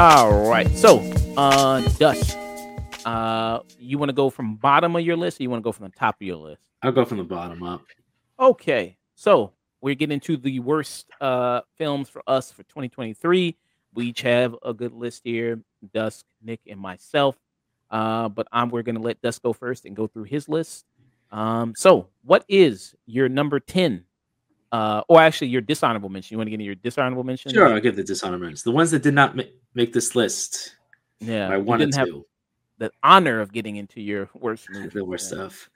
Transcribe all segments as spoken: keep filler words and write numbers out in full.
All right. So, uh, Dutch, uh, you want to go from bottom of your list or you want to go from the top of your list? I'll go from the bottom up. Okay. So, we're getting to the worst uh, films for us for twenty twenty-three. We each have a good list here, Dusk, Nick, and myself. Uh, but I'm, we're going to let Dusk go first and go through his list. Um, so, what is your number ten? Uh, or actually, your dishonorable mention. You want to get into your dishonorable mention? Sure, I'll give the dishonorable mentions. The ones that did not ma- make this list. Yeah, I wanted didn't have to. The honor of getting into your worst movie. The worst yeah. stuff.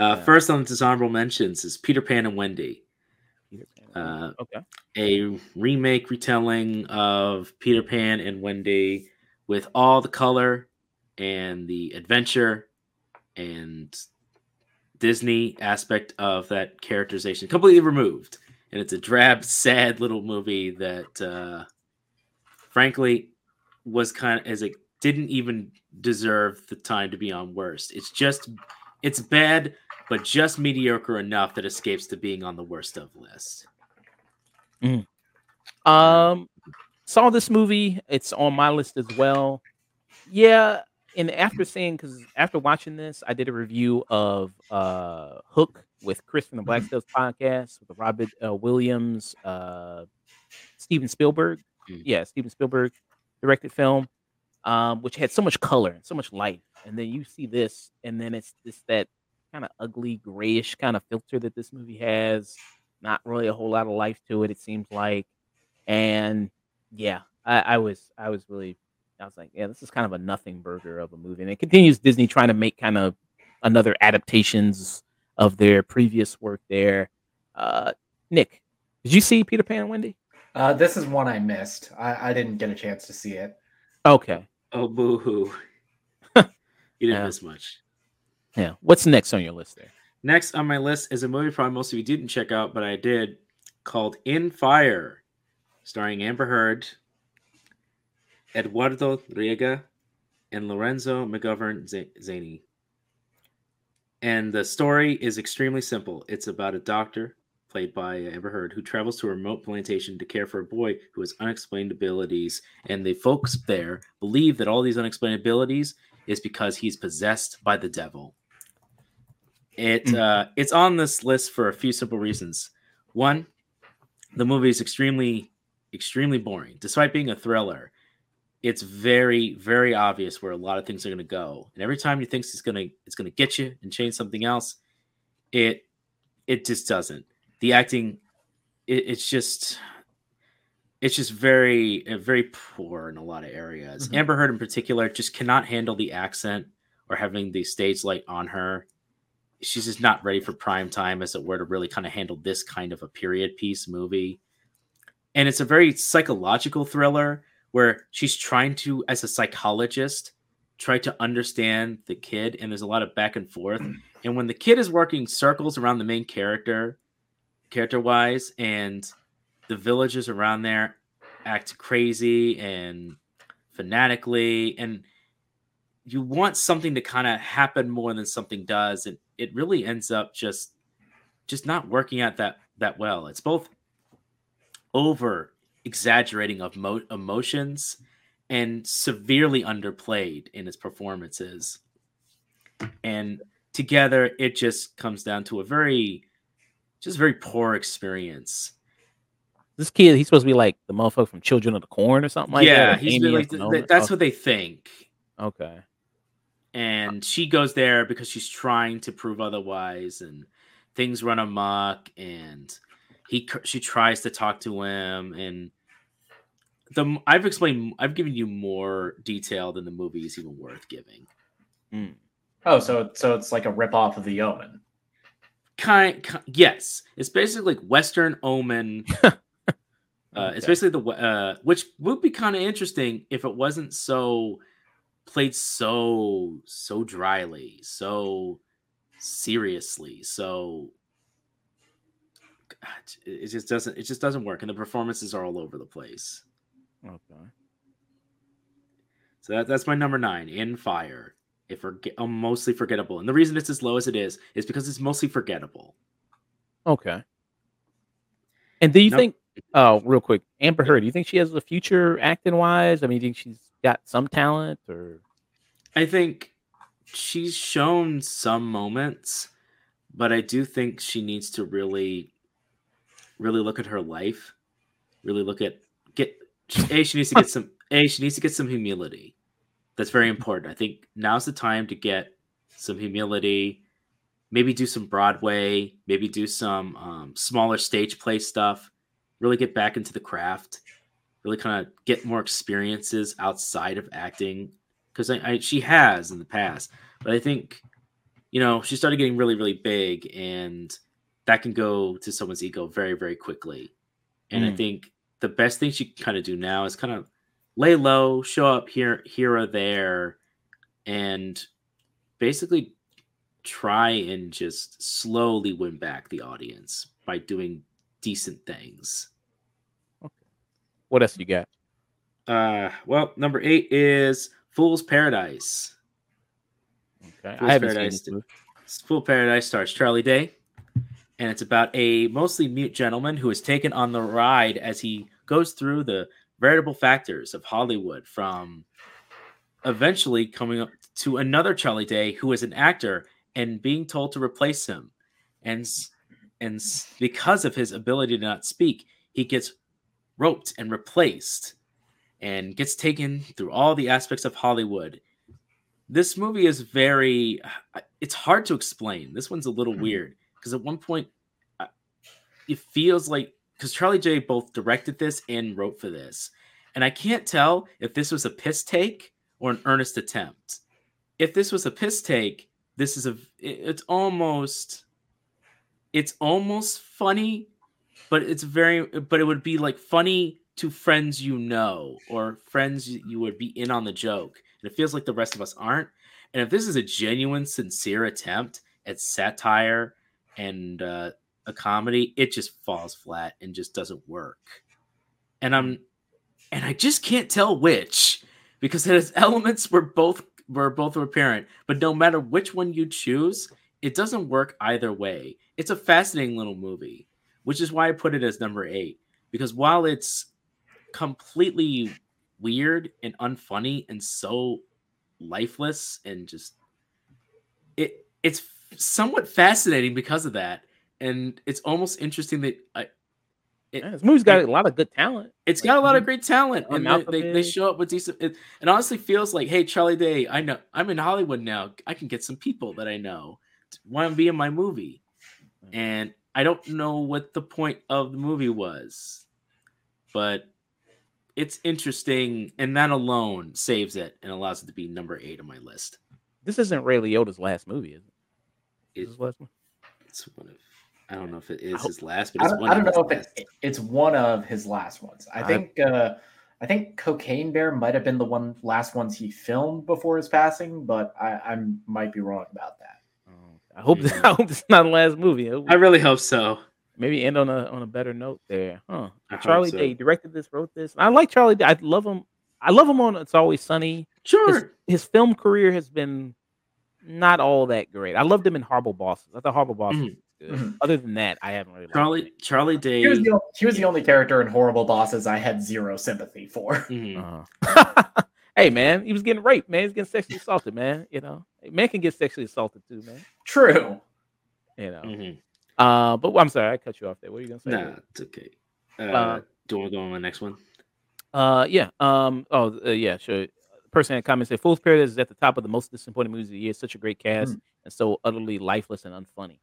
Uh, yeah. First on the dishonorable mentions is Peter Pan and Wendy. Uh, okay. A remake retelling of Peter Pan and Wendy with all the color and the adventure and Disney aspect of that characterization completely removed. And it's a drab, sad little movie that, uh, frankly, was kind of as it didn't even deserve the time to be on worst. It's just, it's bad, but just mediocre enough that escapes to being on the worst of list. Mm. Um, saw this movie. It's on my list as well. Yeah. And after seeing, because after watching this, I did a review of uh, Hook with Chris from the Black Stars podcast with Robert uh, Williams, uh, Steven Spielberg. Mm. Yeah, Steven Spielberg directed film, um, which had so much color and so much light. And then you see this, and then it's this that kind of ugly, grayish kind of filter that this movie has. Not really a whole lot of life to it, it seems like. And yeah, I, I was, I was really. I was like, yeah, this is kind of a nothing burger of a movie. And it continues Disney trying to make kind of another adaptations of their previous work there. Uh, Nick, did you see Peter Pan and Wendy? Uh, this is one I missed. I, I didn't get a chance to see it. Okay. Oh, boo-hoo. You didn't yeah. miss much. Yeah. What's next on your list there? Next on my list is a movie probably most of you didn't check out, but I did, called In Fire, starring Amber Heard, Eduardo Riega, and Lorenzo McGovern Zaney. And the story is extremely simple. It's about a doctor, played by Amber Heard, who travels to a remote plantation to care for a boy who has unexplained abilities. And the folks there believe that all these unexplained abilities is because he's possessed by the devil. It uh, it's on this list for a few simple reasons. One, the movie is extremely, extremely boring, despite being a thriller. It's very, very obvious where a lot of things are going to go, and every time you think it's going to, it's going to get you and change something else, it, it just doesn't. The acting, it, it's just, it's just very, very poor in a lot of areas. Mm-hmm. Amber Heard in particular just cannot handle the accent or having the stage light on her. She's just not ready for prime time, as it were, to really kind of handle this kind of a period piece movie, and it's a very psychological thriller, where she's trying to, as a psychologist, try to understand the kid, and there's a lot of back and forth. And when the kid is working circles around the main character, character-wise, and the villagers around there act crazy and fanatically, and you want something to kind of happen more than something does, and it really ends up just just not working out that, that well. It's both over exaggerating of mo- emotions and severely underplayed in its performances, and together it just comes down to a very just very poor experience. This kid, he's supposed to be like the motherfucker from Children of the Corn or something like yeah, that. Yeah, he's like, th- th- that's oh. what they think. Okay, and she goes there because she's trying to prove otherwise, and things run amok, and He she tries to talk to him, and the I've explained I've given you more detail than the movie is even worth giving. Mm. Oh, so so it's like a ripoff of The Omen. Kind, kind yes, it's basically like Western Omen. uh, okay. It's basically the uh, which would be kind of interesting if it wasn't so played so so dryly, so seriously, so. It just doesn't. It just doesn't work, and the performances are all over the place. Okay. So that that's my number nine, In Fire, It forget oh, mostly forgettable. And the reason it's as low as it is is because it's mostly forgettable. Okay. And do you nope. think, oh, real quick, Amber Heard, do you think she has a future acting-wise? I mean, do you think she's got some talent? Or I think she's shown some moments, but I do think she needs to really, really look at her life, really look at, get, A, she needs to get some, A, she needs to get some humility. That's very important. I think now's the time to get some humility, maybe do some Broadway, maybe do some um, smaller stage play stuff, really get back into the craft, really kind of get more experiences outside of acting. Because I, I, she has in the past. But I think, you know, she started getting really, really big, and that can go to someone's ego very, very quickly. And mm. I think the best thing she can kind of do now is kind of lay low, show up here, here or there, and basically try and just slowly win back the audience by doing decent things. Okay. What else you got? Uh, well, number eight is Fool's Paradise. Okay, Fool's I haven't Paradise seen this. Fool's Paradise stars Charlie Day, and it's about a mostly mute gentleman who is taken on the ride as he goes through the veritable factors of Hollywood, from eventually coming up to another Charlie Day who is an actor and being told to replace him. And, and because of his ability to not speak, he gets roped and replaced and gets taken through all the aspects of Hollywood. This movie is very, it's hard to explain. This one's a little weird because at one point it feels like, because Charlie J both directed this and wrote for this. And I can't tell if this was a piss take or an earnest attempt. If this was a piss take, this is a, it's almost, it's almost funny, but it's very, but it would be like funny to friends, you know, or friends you would be in on the joke. And it feels like the rest of us aren't. And if this is a genuine, sincere attempt at satire and, uh, a comedy, it just falls flat and just doesn't work. And I'm, and I just can't tell which, because his elements were both, were both apparent, but no matter which one you choose, it doesn't work either way. It's a fascinating little movie, which is why I put it as number eight, because while it's completely weird and unfunny and so lifeless and just, it, it's somewhat fascinating because of that. And it's almost interesting that I, it, yeah, this movie's got it, a lot of good talent. It's like, got a lot of great talent, and they, they, they show up with decent. It, it honestly feels like, hey, Charlie Day, I know I'm in Hollywood now. I can get some people that I know want to be in my movie, and I don't know what the point of the movie was, but it's interesting, and that alone saves it and allows it to be number eight on my list. This isn't Ray Liotta's last movie, is it? Is it his last one? It's one of. I don't know if it is his last, but it's I don't, one I don't of know if last. It, it's one of his last ones. I, I think uh, I think Cocaine Bear might have been the one last ones he filmed before his passing, but I, I might be wrong about that. Um, I hope yeah. I hope it's not the last movie. I, hope, I really hope so. Maybe end on a on a better note there, huh? I Charlie so. Day directed this, wrote this. I like Charlie Day. I love him. I love him on It's Always Sunny. Sure, his, his film career has been not all that great. I loved him in Horrible Bosses. I thought Horrible Bosses. Mm. Other than that, I haven't really. Charlie Charlie Day. He was, the, he was the only character in Horrible Bosses I had zero sympathy for. Mm. Uh-huh. Hey man, he was getting raped, man. He's getting sexually assaulted, man. You know, man can get sexually assaulted too, man. True. You know. Mm-hmm. Uh, but I'm sorry, I cut you off there. What are you gonna say? Nah, it's okay. Uh, uh, do we go on to the next one? Uh, yeah. Um. Oh, uh, yeah. Sure. Person in comments said, "Fool's Paradise is at the top of the most disappointing movies of the year. Such a great cast mm. and so utterly lifeless and unfunny."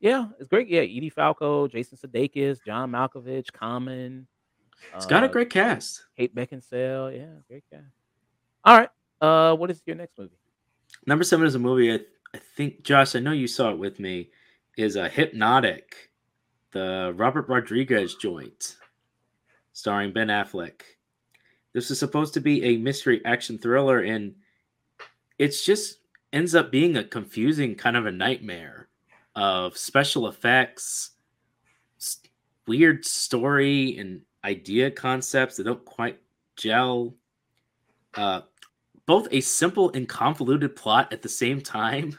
Yeah, it's great. Yeah, Edie Falco, Jason Sudeikis, John Malkovich, Common. It's uh, got a great cast. Kate Beckinsale. Yeah, great cast. All right. Uh, what is your next movie? Number seven is a movie I, I think, Josh, I know you saw it with me, is a Hypnotic, the Robert Rodriguez joint, starring Ben Affleck. This is supposed to be a mystery action thriller, and it's just ends up being a confusing kind of a nightmare of special effects, weird story, and idea concepts that don't quite gel. Uh, both a simple and convoluted plot at the same time.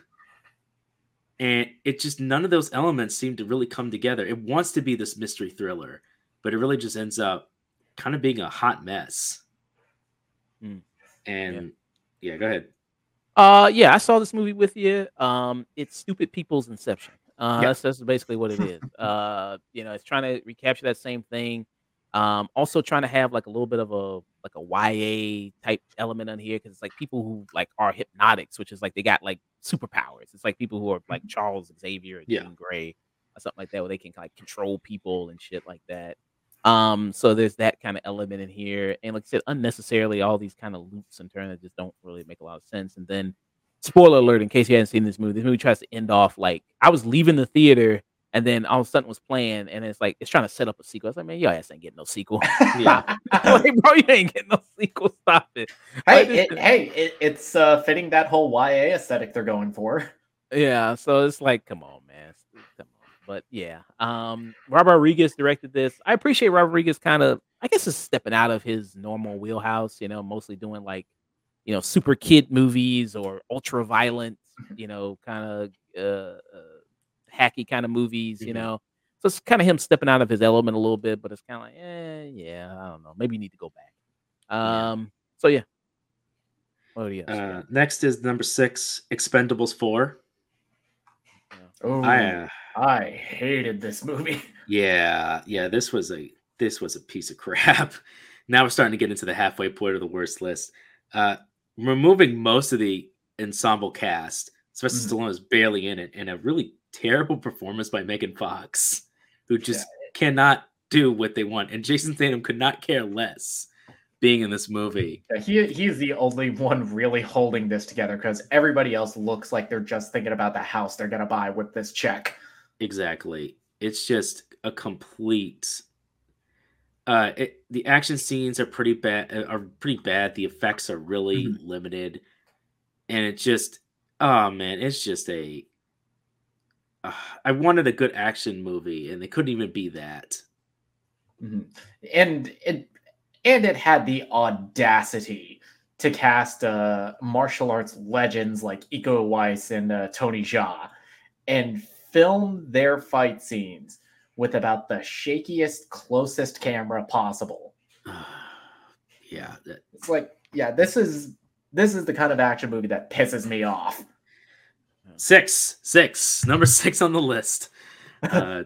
And it just, none of those elements seem to really come together. It wants to be this mystery thriller, but it really just ends up kind of being a hot mess. Mm. And yeah. yeah, go ahead. Uh, yeah, I saw this movie with you. Um, it's Stupid People's Inception. Uh, yep. that's, that's basically what it is. uh, you know, it's trying to recapture that same thing. Um, also trying to have like a little bit of a like a Y A type element on here, because it's like people who like are hypnotics, which is like they got like superpowers. It's like people who are like Charles Xavier and yeah. Jean Grey or something like that, where they can like control people and shit like that. Um, so there's that kind of element in here, and like I said, unnecessarily all these kind of loops and turns that just don't really make a lot of sense. And then, spoiler alert, in case you hadn't seen this movie, this movie tries to end off like I was leaving the theater, and then all of a sudden was playing, and it's like it's trying to set up a sequel. I was like, man, your ass ain't getting no sequel. Yeah. Like, bro, you ain't getting no sequel. Stop it. Hey, just, it, hey, it, it's uh, fitting that whole Y A aesthetic they're going for. Yeah, so it's like, come on, man. Come on. But yeah, um, Robert Rodriguez directed this. I appreciate Robert Rodriguez kind of, I guess, is stepping out of his normal wheelhouse. You know, mostly doing like, you know, super kid movies or ultra violent, you know, kind of uh, uh, hacky kind of movies, you mm-hmm. know. So it's kind of him stepping out of his element a little bit, but it's kind of like, eh, yeah, I don't know. Maybe you need to go back. Um, yeah. So, yeah. What do you uh, next is number six, Expendables four. Yeah. Oh, I, uh, I hated this movie. Yeah. Yeah. This was a, this was a piece of crap. Now we're starting to get into the halfway point of the worst list. Uh, removing most of the ensemble cast, especially mm-hmm. Stallone is barely in it, and a really terrible performance by Megan Fox, who just yeah. cannot do what they want. And Jason Statham could not care less being in this movie. Yeah, he he's the only one really holding this together, because everybody else looks like they're just thinking about the house they're gonna buy with this check. Exactly. It's just a complete. Uh, it, the action scenes are pretty bad. Are pretty bad. The effects are really mm-hmm. limited, and it just, oh man, it's just a. Uh, I wanted a good action movie, and it couldn't even be that. Mm-hmm. And it, and it had the audacity to cast uh, martial arts legends like Iko Uwais and uh, Tony Jaa, and film their fight scenes with about the shakiest, closest camera possible. Yeah. That... It's like, yeah, this is this is the kind of action movie that pisses me off. Six. Six. Number six on the list. Uh,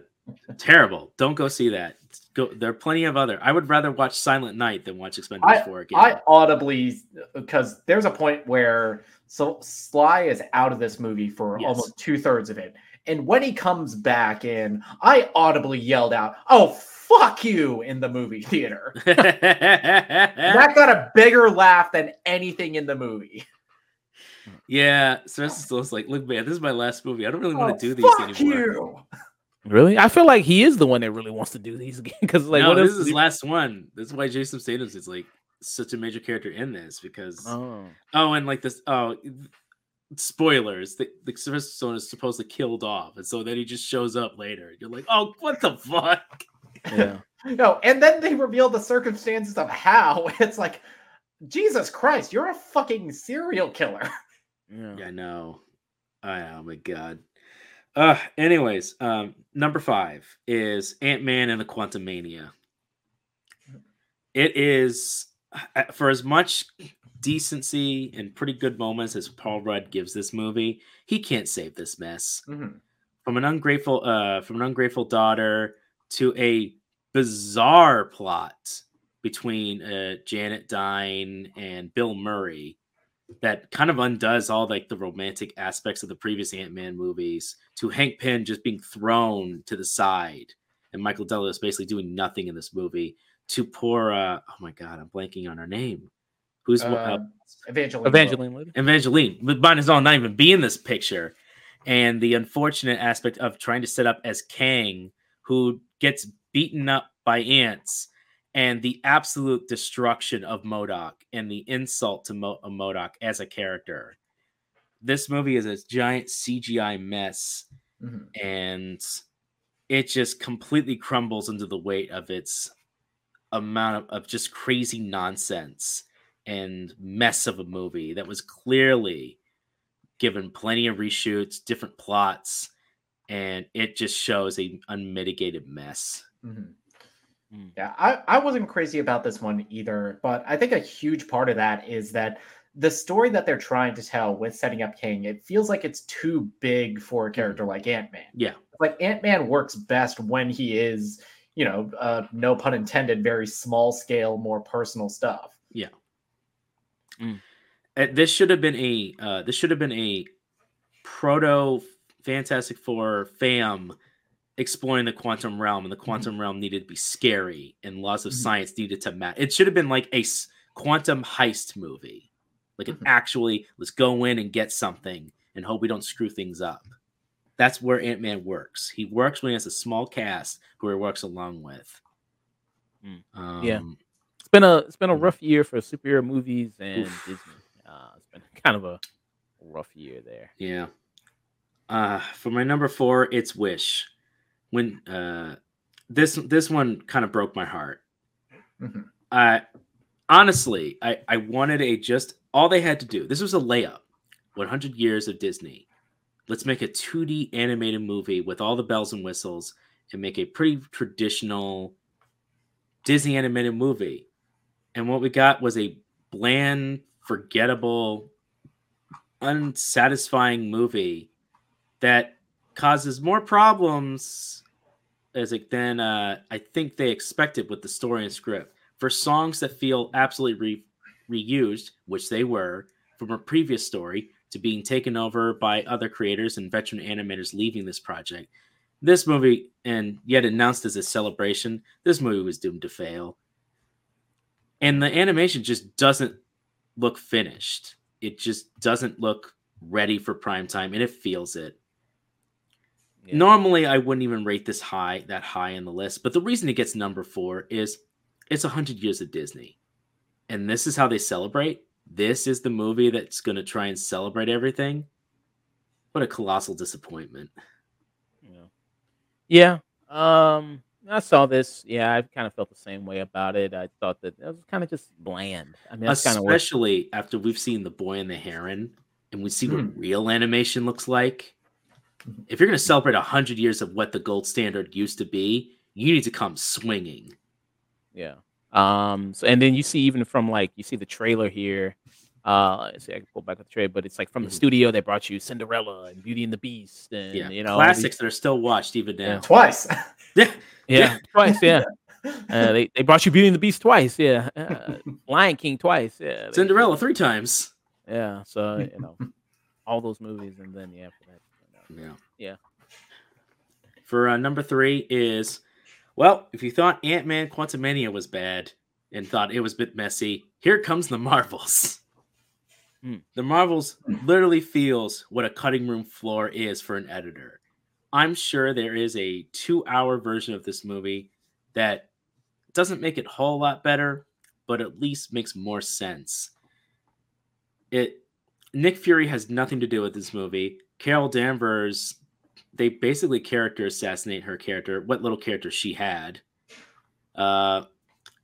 terrible. Don't go see that. Go, there are plenty of other. I would rather watch Silent Night than watch Expendables four again. I audibly, because there's a point where so Sly is out of this movie for yes. almost two-thirds of it. And when he comes back in, I audibly yelled out, "Oh, fuck you," in the movie theater. That got a bigger laugh than anything in the movie. Yeah, Sylvester Stallone's like, "Look, man, this is my last movie. I don't really oh, want to do these fuck anymore." You. Really? I feel like he is the one that really wants to do these again. Because like, no, what this is his last one. That's why Jason Statham is like such a major character in this. Because oh, oh and like this, oh. spoilers, the, the Sylvester Stallone is supposed to killed off, and so then he just shows up later. You're like, oh, what the fuck? Yeah. No, and then they reveal the circumstances of how. It's like, Jesus Christ, you're a fucking serial killer. Yeah, I yeah, know. Oh my god. Uh, anyways, um, number five is Ant-Man and the Quantumania. It is, for as much decency and pretty good moments as Paul Rudd gives this movie, he can't save this mess. Mm-hmm. From an ungrateful, uh, from an ungrateful daughter to a bizarre plot between uh, Janet Dine and Bill Murray that kind of undoes all like the romantic aspects of the previous Ant-Man movies, to Hank Pym just being thrown to the side and Michael Douglas basically doing nothing in this movie, to poor uh, oh my god, I'm blanking on her name. Who's uh, uh, Evangeline? Evangeline. Evangeline. Mine is all not even be in this picture, and the unfortunate aspect of trying to set up as Kang, who gets beaten up by ants, and the absolute destruction of M O D O K and the insult to Mo- M O D O K as a character. This movie is a giant C G I mess, mm-hmm. and it just completely crumbles under the weight of its amount of, of just crazy nonsense. and mess of a movie that was clearly given plenty of reshoots, different plots, and it just shows an unmitigated mess. Mm-hmm. Yeah, I, I wasn't crazy about this one either, but I think a huge part of that is that the story that they're trying to tell with setting up King, it feels like it's too big for a character like Ant-Man. Yeah. Like Ant-Man works best when he is, you know, uh, no pun intended, very small scale, more personal stuff. Yeah. Mm. This should have been a uh, this should have been a proto Fantastic Four fam exploring the quantum realm, and the quantum mm-hmm. realm needed to be scary, and laws of mm-hmm. science needed to match. It should have been like a s- quantum heist movie, like an mm-hmm. actually let's go in and get something and hope we don't screw things up. That's where Ant-Man works. He works when he has a small cast who he works along with. Mm. Um, yeah, it's been a it's been a rough year for superhero movies and oof. Disney. Uh, it's been kind of a rough year there. Yeah. Uh, for my number four, it's Wish. When uh, this this one kind of broke my heart. Mm-hmm. I honestly, I I wanted a just all they had to do. This was a layup. one hundred years of Disney. Let's make a two D animated movie with all the bells and whistles and make a pretty traditional Disney animated movie. And what we got was a bland, forgettable, unsatisfying movie that causes more problems as it, than uh, I think they expected with the story and script. For songs that feel absolutely re- reused, which they were, from a previous story, to being taken over by other creators and veteran animators leaving this project. This movie, and yet announced as a celebration, this movie was doomed to fail. And the animation just doesn't look finished. It just doesn't look ready for prime time, and it feels it. Yeah. Normally, I wouldn't even rate this high, that high in the list, but the reason it gets number four is it's one hundred years of Disney, and this is how they celebrate. This is the movie that's going to try and celebrate everything. What a colossal disappointment. Yeah. Yeah. Um, I saw this. Yeah. I kind of felt the same way about it. I thought that it was kind of just bland. I mean, that's especially kind of after we've seen The Boy and the Heron and we see mm. what real animation looks like. If you're going to celebrate a hundred years of what the gold standard used to be, you need to come swinging. Yeah. Um, so, and then you see, even from like, you see the trailer here, uh, see, I can pull back with the trailer, but it's like from mm-hmm. the studio that brought you Cinderella and Beauty and the Beast and, yeah. you know, classics these... that are still watched even now. Yeah. Twice. yeah. yeah. Twice. Yeah. uh, they, they brought you Beauty and the Beast twice. Yeah. Uh, Lion King twice. Yeah. They, Cinderella three times. Yeah. So, you know, all those movies. And then, yeah. For that, you know, yeah. Yeah. For uh, number three is, well, if you thought Ant-Man Quantumania was bad and thought it was a bit messy, here comes The Marvels. Mm. The Marvels literally feels what a cutting room floor is for an editor. I'm sure there is a two-hour version of this movie that doesn't make it a whole lot better, but at least makes more sense. It Nick Fury has nothing to do with this movie. Carol Danvers... they basically character assassinate her character, what little character she had. Uh,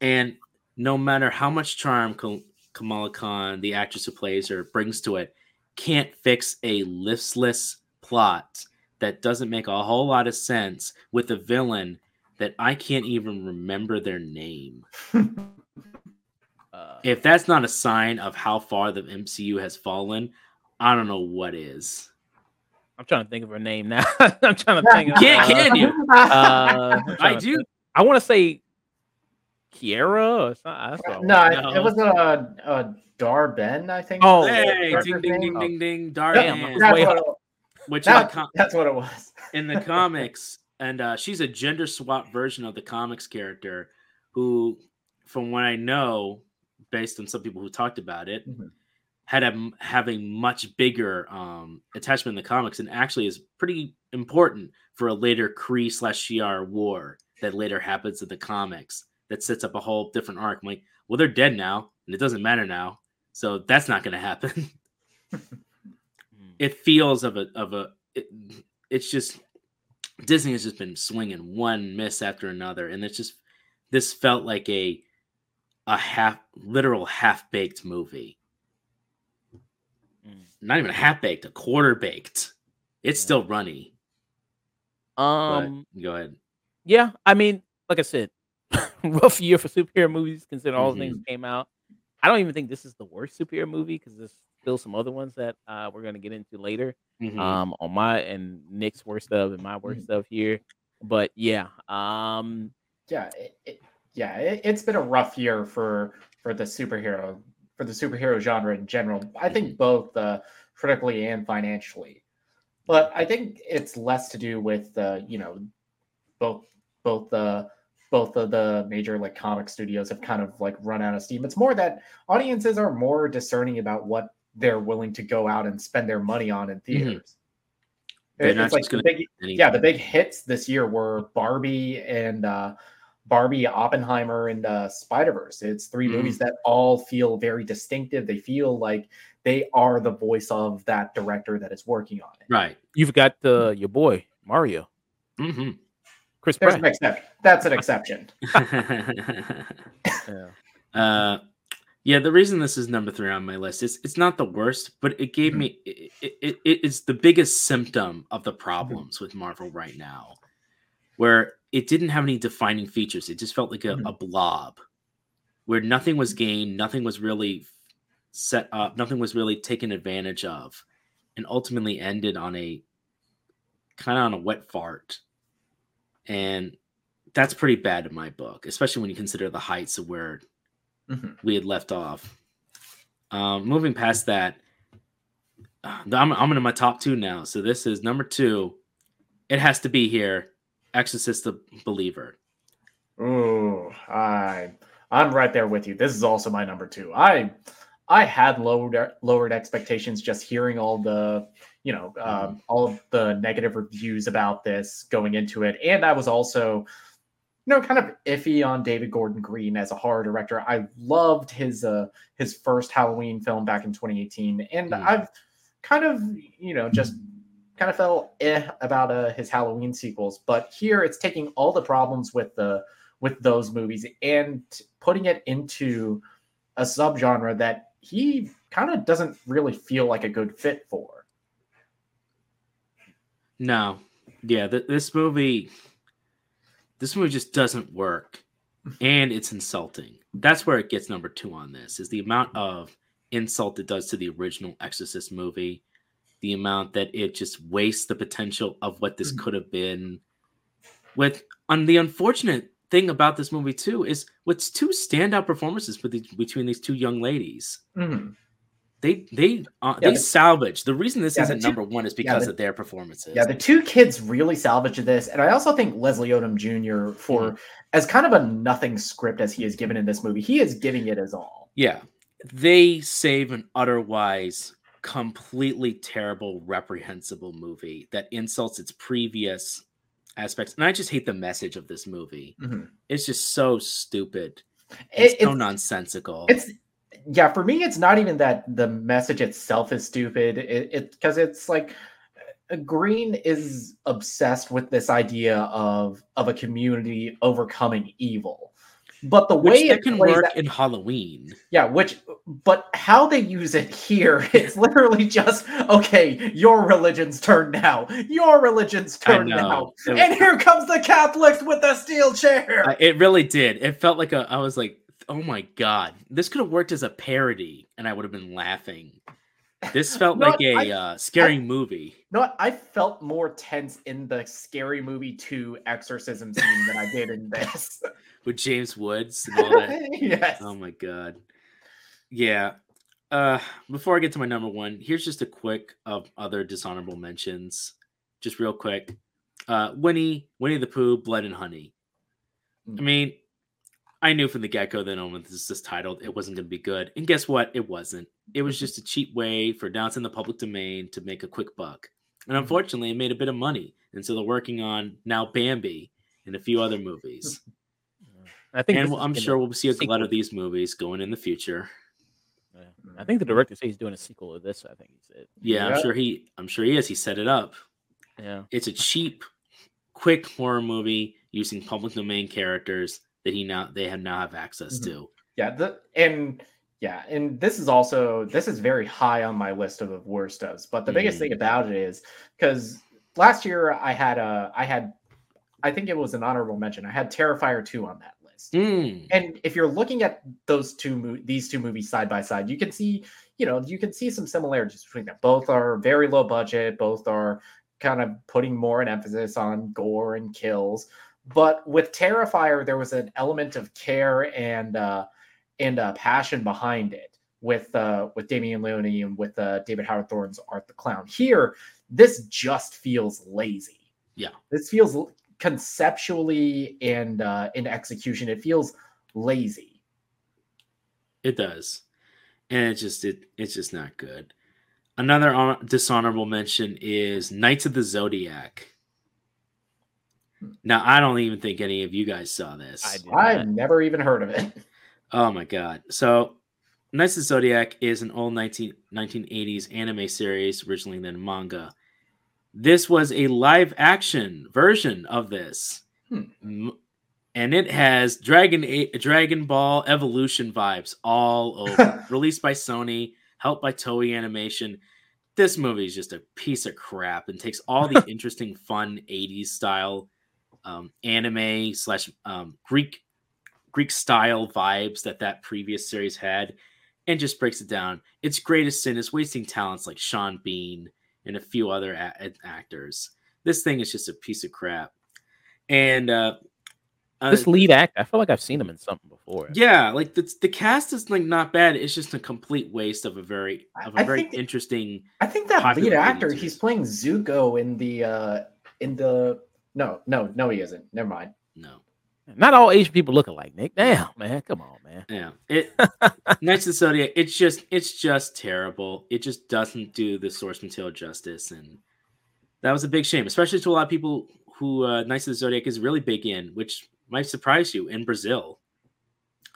and no matter how much charm Kamala Khan, the actress who plays her, brings to it, can't fix a listless plot that doesn't make a whole lot of sense with a villain that I can't even remember their name. uh, if that's not a sign of how far the M C U has fallen, I don't know what is. I'm trying to think of her name now. I'm trying to think of Can, her. Can you? Uh, I do. Think. I want to say Kiera or something. No, no, it was a, a Darben, I think. Oh, hey, ding, ding, ding, ding, ding. Darben. That's, what it, Which that, com- that's what it was. In the comics. And uh, she's a gender swap version of the comics character who, from what I know, based on some people who talked about it, mm-hmm. had a have a much bigger um, attachment in the comics, and actually is pretty important for a later Kree slash Shi'ar war that later happens in the comics that sets up a whole different arc. I'm like, well, they're dead now, and it doesn't matter now, so that's not going to happen. It feels of a of a it, it's just Disney has just been swinging one miss after another, and it's just this felt like a a half literal half-baked movie. Mm. Not even half-baked, a quarter-baked. It's yeah. still runny. Um, but, go ahead. Yeah, I mean, like I said, rough year for superhero movies, considering all mm-hmm. the things that came out. I don't even think this is the worst superhero movie, because there's still some other ones that uh, we're going to get into later. Mm-hmm. Um, on my and Nick's worst of and my worst mm-hmm. of here. But yeah. Um, yeah, it, it, yeah, it, it's been a rough year for for the superhero for the superhero genre in general. I think both uh, critically and financially. But I think it's less to do with uh, you know both both the uh, both of the major like comic studios have kind of like run out of steam. It's more that audiences are more discerning about what they're willing to go out and spend their money on in theaters. Mm-hmm. It's, it's like the big, yeah, the big hits this year were Barbie and uh, Barbie, Oppenheimer, and uh, Spider-Verse. It's three mm-hmm. movies that all feel very distinctive. They feel like they are the voice of that director that is working on it. Right. You've got uh, your boy, Mario. Mm-hmm. Chris There's Pratt. An exception. That's an exception. yeah. Uh, yeah, the reason this is number three on my list is it's not the worst, but it gave me it, it, it it's the biggest symptom of the problems with Marvel right now, where it didn't have any defining features. It just felt like a, a blob, where nothing was gained, nothing was really set up, nothing was really taken advantage of, and ultimately ended on a kind of on a wet fart. And that's pretty bad in my book, especially when you consider the heights of where mm-hmm. we had left off. Um, moving past that, uh, I'm, I'm in my top two now. So this is number two. It has to be here. Exorcist: The Believer. Ooh, I, I'm right there with you. This is also my number two. I I had lowered lowered expectations just hearing all the... you know, um, all of the negative reviews about this going into it. And I was also, you know, kind of iffy on David Gordon Green as a horror director. I loved his uh, his first Halloween film back in twenty eighteen. And mm. I've kind of, you know, just kind of felt eh about uh, his Halloween sequels. But here it's taking all the problems with the with those movies and putting it into a subgenre that he kind of doesn't really feel like a good fit for. No, yeah, th- this movie, this movie just doesn't work, and it's insulting. That's where it gets number two on this, is the amount of insult it does to the original Exorcist movie, the amount that it just wastes the potential of what this could have been. With on the unfortunate thing about this movie, too, is what's two standout performances between these two young ladies. Mm-hmm. They they uh, yeah, they salvage. The reason this yeah, isn't two, number one is because yeah, the, of their performances. Yeah, the two kids really salvaged this, and I also think Leslie Odom Junior for mm-hmm. as kind of a nothing script as he is given in this movie, he is giving it his all. Yeah, they save an otherwise completely terrible, reprehensible movie that insults its previous aspects, and I just hate the message of this movie. Mm-hmm. It's just so stupid. It's it, so it's, nonsensical. It's. Yeah, for me, it's not even that the message itself is stupid. It because it, it's like Green is obsessed with this idea of of a community overcoming evil, but the which way it can work that, in Halloween, yeah. Which, but how they use it here, it's literally just okay. Your religion's turn now. Your religion's turn now, was, and here comes the Catholics with the steel chair. Uh, it really did. It felt like a. I was like. Oh my God, this could have worked as a parody and I would have been laughing. This felt no, like a I, uh, scary I, movie. No, I felt more tense in the Scary Movie two exorcism scene than I did in this. With James Woods and all that. Yes. Oh my God. Yeah. Uh, before I get to my number one, here's just a quick of other dishonorable mentions. Just real quick. Uh, Winnie, Winnie the Pooh, Blood and Honey. Mm. I mean... I knew from the get-go that when this is titled, it wasn't going to be good. And guess what? It wasn't. It was just a cheap way for now it's in the public domain to make a quick buck. And unfortunately, it made a bit of money. And so they're working on now Bambi and a few other movies. I think, and I'm sure we'll see a lot of these movies going in the future. Yeah. I think the director said he's doing a sequel of this, I think he said. Yeah, yeah. I'm sure he I'm sure he is. He set it up. Yeah. It's a cheap, quick horror movie using public domain characters that he now they have now have access mm-hmm. to. Yeah, the and yeah, and this is also this is very high on my list of the worst ofs. But the mm. biggest thing about it is because last year I had a I had I think it was an honorable mention. I had Terrifier two on that list. Mm. And if you're looking at those two these two movies side by side, you can see you know you can see some similarities between them. Both are very low budget. Both are kind of putting more an emphasis on gore and kills. But with Terrifier, there was an element of care and uh, and uh, passion behind it with uh, with Damien Leone and with uh, David Howard Thorne's Art the Clown. Here, this just feels lazy. Yeah, this feels conceptually and uh, in execution, it feels lazy. It does, and it's just it it's just not good. Another on- dishonorable mention is Knights of the Zodiac. Now, I don't even think any of you guys saw this. I've never even heard of it. Oh, my God. So, Knights of the Zodiac is an old nineteen, nineteen eighties anime series, originally then manga. This was a live-action version of this. Hmm. And it has Dragon a- Dragon Ball Evolution vibes all over. Released by Sony, helped by Toei Animation. This movie is just a piece of crap and takes all the interesting, fun eighties style Um, anime slash um, Greek Greek style vibes that that previous series had, and just breaks it down. Its greatest sin is wasting talents like Sean Bean and a few other a- actors. This thing is just a piece of crap. And uh, uh, this lead act, I feel like I've seen him in something before. Yeah, like the the cast is like not bad. It's just a complete waste of a very of a I very think, interesting. I think that lead actor, series. He's playing Zuko in the uh, in the. No, no, no, he isn't. Never mind. No. Not all Asian people look alike, Nick. Damn, man. Come on, man. Yeah. It Knights of the Zodiac, it's just it's just terrible. It just doesn't do the source material justice. And that was a big shame, especially to a lot of people who uh, Knights of the Zodiac is really big in, which might surprise you, in Brazil.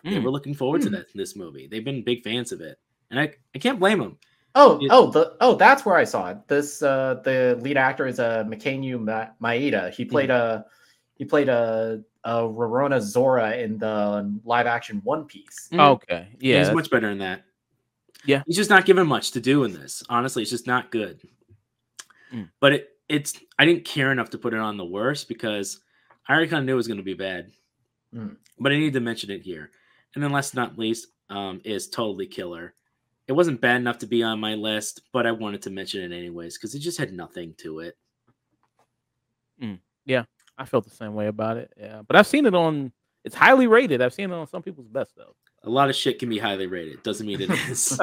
Mm. They were looking forward mm. to that this movie. They've been big fans of it. And I, I can't blame them. Oh, oh, the, oh! That's where I saw it. This uh, the lead actor is a uh, Mikenyu Ma- Maeda. He played a he played a, a Rorona Zora in the live action One Piece. Okay, yeah, he's much better in that. Yeah, he's just not given much to do in this. Honestly, it's just not good. Mm. But it it's I didn't care enough to put it on the worst because I already kind of knew it was going to be bad. Mm. But I needed to mention it here. And then last but not least um, is Totally Killer. It wasn't bad enough to be on my list, but I wanted to mention it anyways because it just had nothing to it. Mm, yeah, I felt the same way about it. Yeah, but I've seen it on. It's highly rated. I've seen it on some people's best though. A lot of shit can be highly rated. Doesn't mean it is.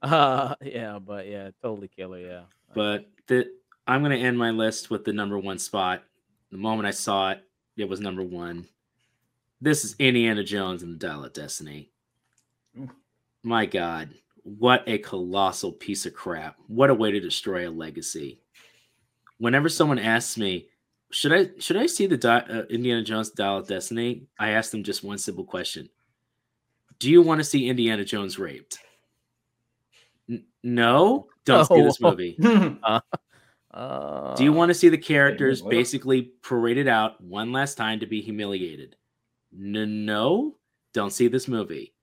uh, yeah, but yeah, Totally Killer. Yeah, but the, I'm gonna end my list with the number one spot. The moment I saw it, it was number one. This is Indiana Jones and the Dial of Destiny. Mm. My God. What a colossal piece of crap. What a way to destroy a legacy. Whenever someone asks me, should I should I see the di- uh, Indiana Jones Dial of Destiny? I ask them just one simple question. Do you want to see Indiana Jones raped? N- no? Don't oh. see this movie. uh, uh, Do you want to see the characters uh, basically paraded out one last time to be humiliated? N- no? Don't see this movie.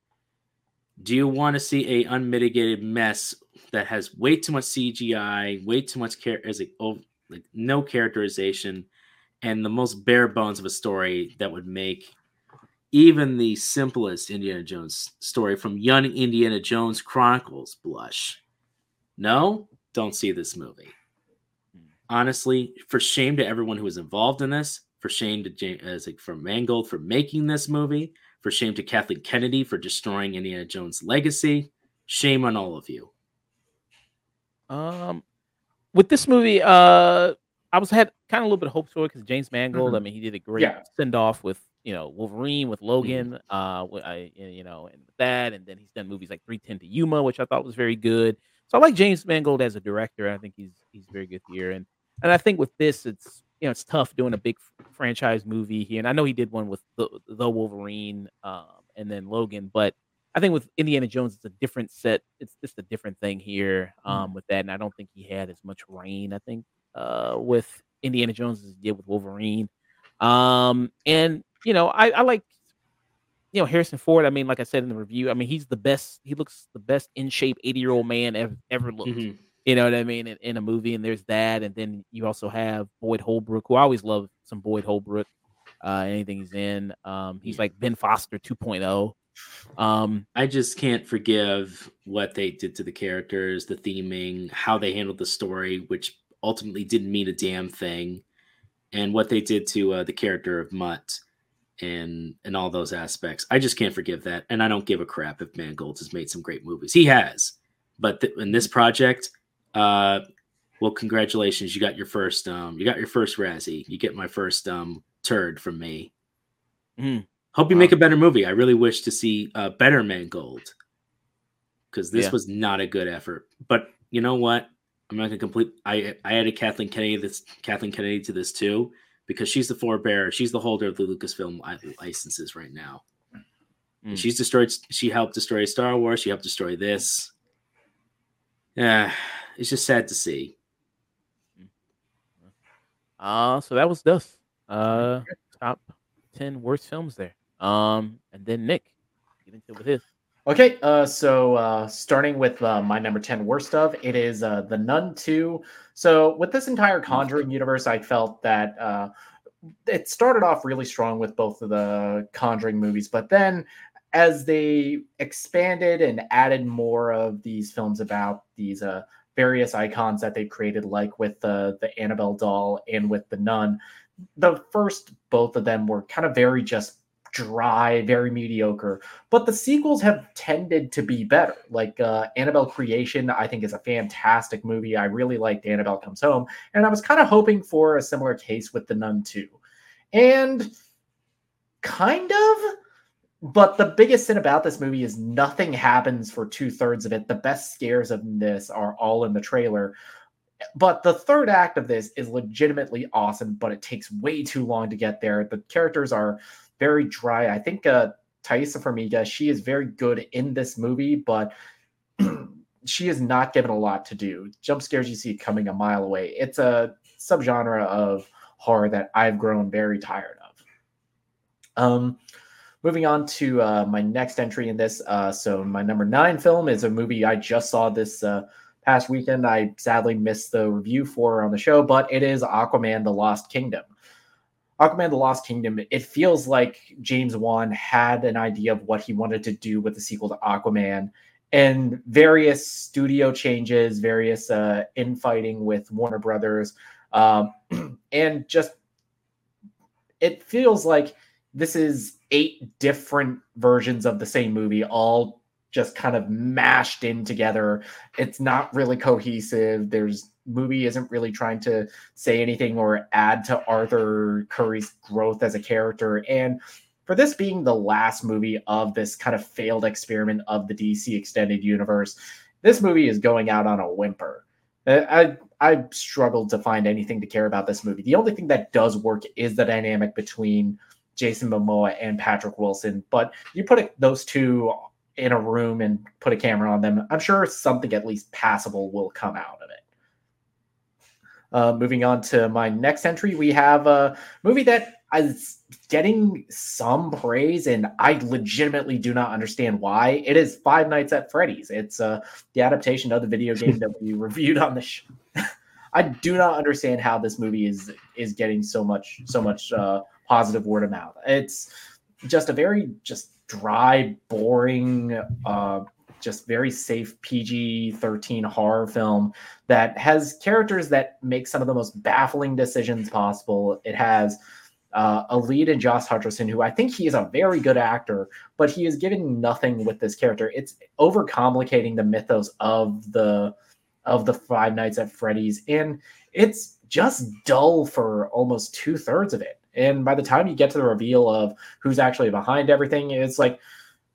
Do you want to see a unmitigated mess that has way too much C G I, way too much care, as like, oh, like no characterization, and the most bare bones of a story that would make even the simplest Indiana Jones story from Young Indiana Jones Chronicles blush? No, don't see this movie. Honestly, for shame to everyone who was involved in this. For shame to James, as like for Mangold for making this movie. For shame to Kathleen Kennedy for destroying Indiana Jones' legacy. Shame on all of you. Um, with this movie, uh, I was had kind of a little bit of hope for it because James Mangold. Mm-hmm. I mean, he did a great yeah. send off with you know Wolverine with Logan. Mm-hmm. Uh, I you know and that, and then he's done movies like three ten to Yuma, which I thought was very good. So I like James Mangold as a director. I think he's he's very good here, and and I think with this, it's. You know, it's tough doing a big franchise movie here. And I know he did one with the, the Wolverine um, and then Logan. But I think with Indiana Jones, it's a different set. It's just a different thing here um, with that. And I don't think he had as much reign, I think, uh, with Indiana Jones as he did with Wolverine. Um, and, you know, I, I like you know, Harrison Ford, I mean, like I said in the review, I mean, he's the best. He looks the best in shape eighty-year-old man ever, ever looked. Mm-hmm. You know what I mean? In, in a movie, and there's that. And then you also have Boyd Holbrook, who I always love some Boyd Holbrook, uh, anything he's in. Um, he's like Ben Foster two point oh. Um, I just can't forgive what they did to the characters, the theming, how they handled the story, which ultimately didn't mean a damn thing, and what they did to uh, the character of Mutt and and all those aspects. I just can't forgive that, and I don't give a crap if Mangold has made some great movies. He has, but th- in this project, uh, well, congratulations, you got your first, um, you got your first Razzie. You get my first um, turd from me. Mm. Hope you make a better movie. I really wish to see uh, better Mangold, because this yeah. was not a good effort. But you know what? I'm not gonna complete. I I added Kathleen Kennedy. This Kathleen Kennedy to this too, because she's the forebearer. She's the holder of the Lucasfilm licenses right now. Mm. She's destroyed. She helped destroy Star Wars. She helped destroy this. Yeah, it's just sad to see. Uh so that was Dust. Uh, top ten worst films there. Um, and then Nick, get into it with his. Okay, uh, so uh, starting with uh, my number ten worst of, it is uh, The Nun two. So with this entire Conjuring universe, I felt that uh, it started off really strong with both of the Conjuring movies, but then as they expanded and added more of these films about these uh, various icons that they created, like with uh, the Annabelle doll and with The Nun, the first both of them were kind of very just dry, very mediocre, but the sequels have tended to be better. Like uh, Annabelle Creation, I think, is a fantastic movie. I really liked Annabelle Comes Home, and I was kind of hoping for a similar case with The Nun two. And kind of, but the biggest sin about this movie is nothing happens for two-thirds of it. The best scares of this are all in the trailer. But the third act of this is legitimately awesome, but it takes way too long to get there. The characters are very dry. I think uh, Thaisa Farmiga, she is very good in this movie, but she is not given a lot to do. Jump scares you see coming a mile away. It's a subgenre of horror that I've grown very tired of. Um, moving on to uh, my next entry in this. Uh, so my number nine film is a movie I just saw this uh, past weekend. I sadly missed the review for on the show, but it is Aquaman: The Lost Kingdom. Aquaman: The Lost Kingdom, it feels like James Wan had an idea of what he wanted to do with the sequel to Aquaman, and various studio changes, various uh, infighting with Warner Brothers, um, and just it feels like this is eight different versions of the same movie, all just kind of mashed in together. It's not really cohesive. There's movie isn't really trying to say anything or add to Arthur Curry's growth as a character. And for this being the last movie of this kind of failed experiment of the D C extended universe, this movie is going out on a whimper. I, I, I struggled to find anything to care about this movie. The only thing that does work is the dynamic between Jason Momoa and Patrick Wilson, but you put those two in a room and put a camera on them, I'm sure something at least passable will come out of it. Uh, moving on to my next entry, we have a movie that is getting some praise, and I legitimately do not understand why. It is Five Nights at Freddy's. It's uh, the adaptation of the video game that we reviewed on the show. I do not understand how this movie is is getting so much so much uh, positive word of mouth. It's just a very just dry, boring, uh, just very safe P G thirteen horror film that has characters that make some of the most baffling decisions possible. It has uh, a lead in Josh Hutcherson, who I think he is a very good actor, but he is giving nothing with this character. It's overcomplicating the mythos of the of the Five Nights at Freddy's, and it's just dull for almost two thirds of it. And by the time you get to the reveal of who's actually behind everything, it's like,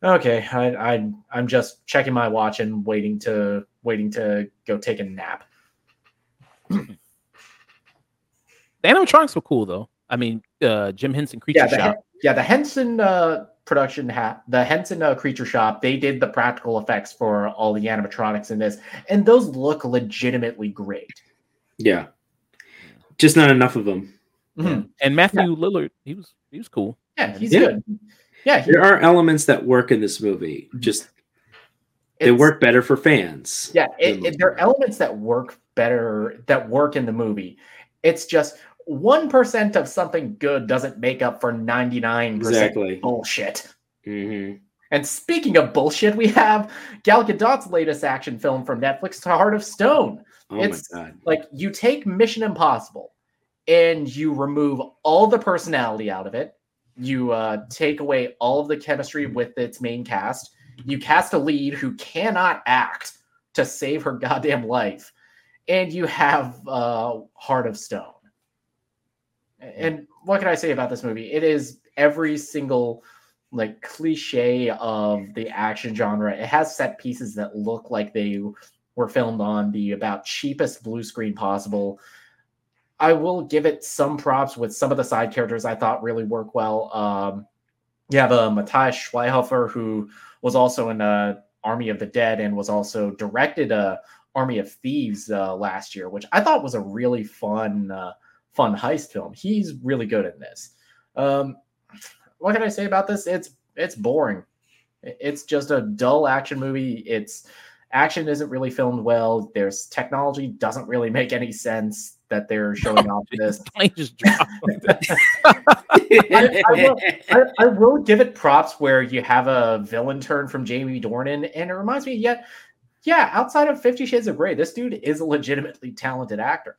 okay, I, I, I'm just checking my watch and waiting to waiting to go take a nap. The animatronics were cool, though. I mean, uh, Jim Henson Creature yeah, the, Shop. Yeah, the Henson uh, production, ha- the Henson uh, Creature Shop, they did the practical effects for all the animatronics in this, and those look legitimately great. Yeah, just not enough of them. Mm-hmm. And Matthew yeah. Lillard, he was he was cool. Yeah, he's yeah. good. Yeah, he, there are elements that work in this movie. Just they work better for fans. Yeah, it, it, there are elements that work better that work in the movie. It's just one percent of something good doesn't make up for ninety-nine percent exactly. bullshit. Mm-hmm. And speaking of bullshit, we have Gal Gadot's latest action film from Netflix, to Heart of Stone. Oh it's my God. Like you take Mission Impossible and you remove all the personality out of it. You uh, take away all of the chemistry with its main cast. You cast a lead who cannot act to save her goddamn life. And you have uh, Heart of Stone. And what can I say about this movie? It is every single like cliche of the action genre. It has set pieces that look like they were filmed on the about cheapest blue screen possible. I will give it some props with some of the side characters I thought really work well. Um, you have uh, Matthias Schweighöfer, who was also in uh, Army of the Dead and was also directed uh, Army of Thieves uh, last year, which I thought was a really fun, uh, fun heist film. He's really good in this. Um, what can I say about this? It's it's boring. It's just a dull action movie. It's action isn't really filmed well. There's technology doesn't really make any sense that they're showing off this. I, I, will, I, I will give it props where you have a villain turn from Jamie Dornan, and it reminds me, yet, yeah, yeah, outside of Fifty Shades of Grey, this dude is a legitimately talented actor.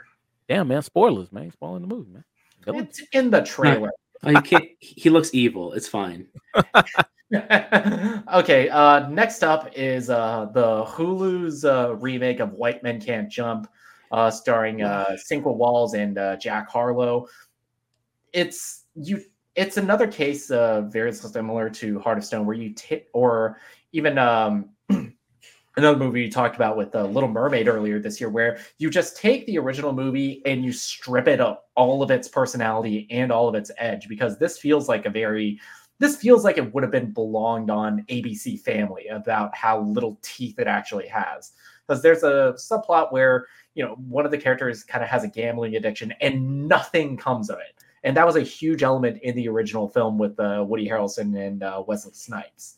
Damn, man, spoilers, man, spoiling the movie, man. It's in the trailer. No, you can't, he looks evil. It's fine. Okay, uh, next up is uh, the Hulu's uh, remake of White Men Can't Jump, uh, starring uh, Cinqua Walls and uh, Jack Harlow. It's you. It's another case uh, very similar to Heart of Stone, where you t- or even um, another movie you talked about with uh, Little Mermaid earlier this year, where you just take the original movie and you strip it of all of its personality and all of its edge, because this feels like a very This feels like it would have been belonged on A B C Family about how little teeth it actually has. Because there's a subplot where, you know, one of the characters kind of has a gambling addiction and nothing comes of it. And that was a huge element in the original film with uh, Woody Harrelson and uh, Wesley Snipes.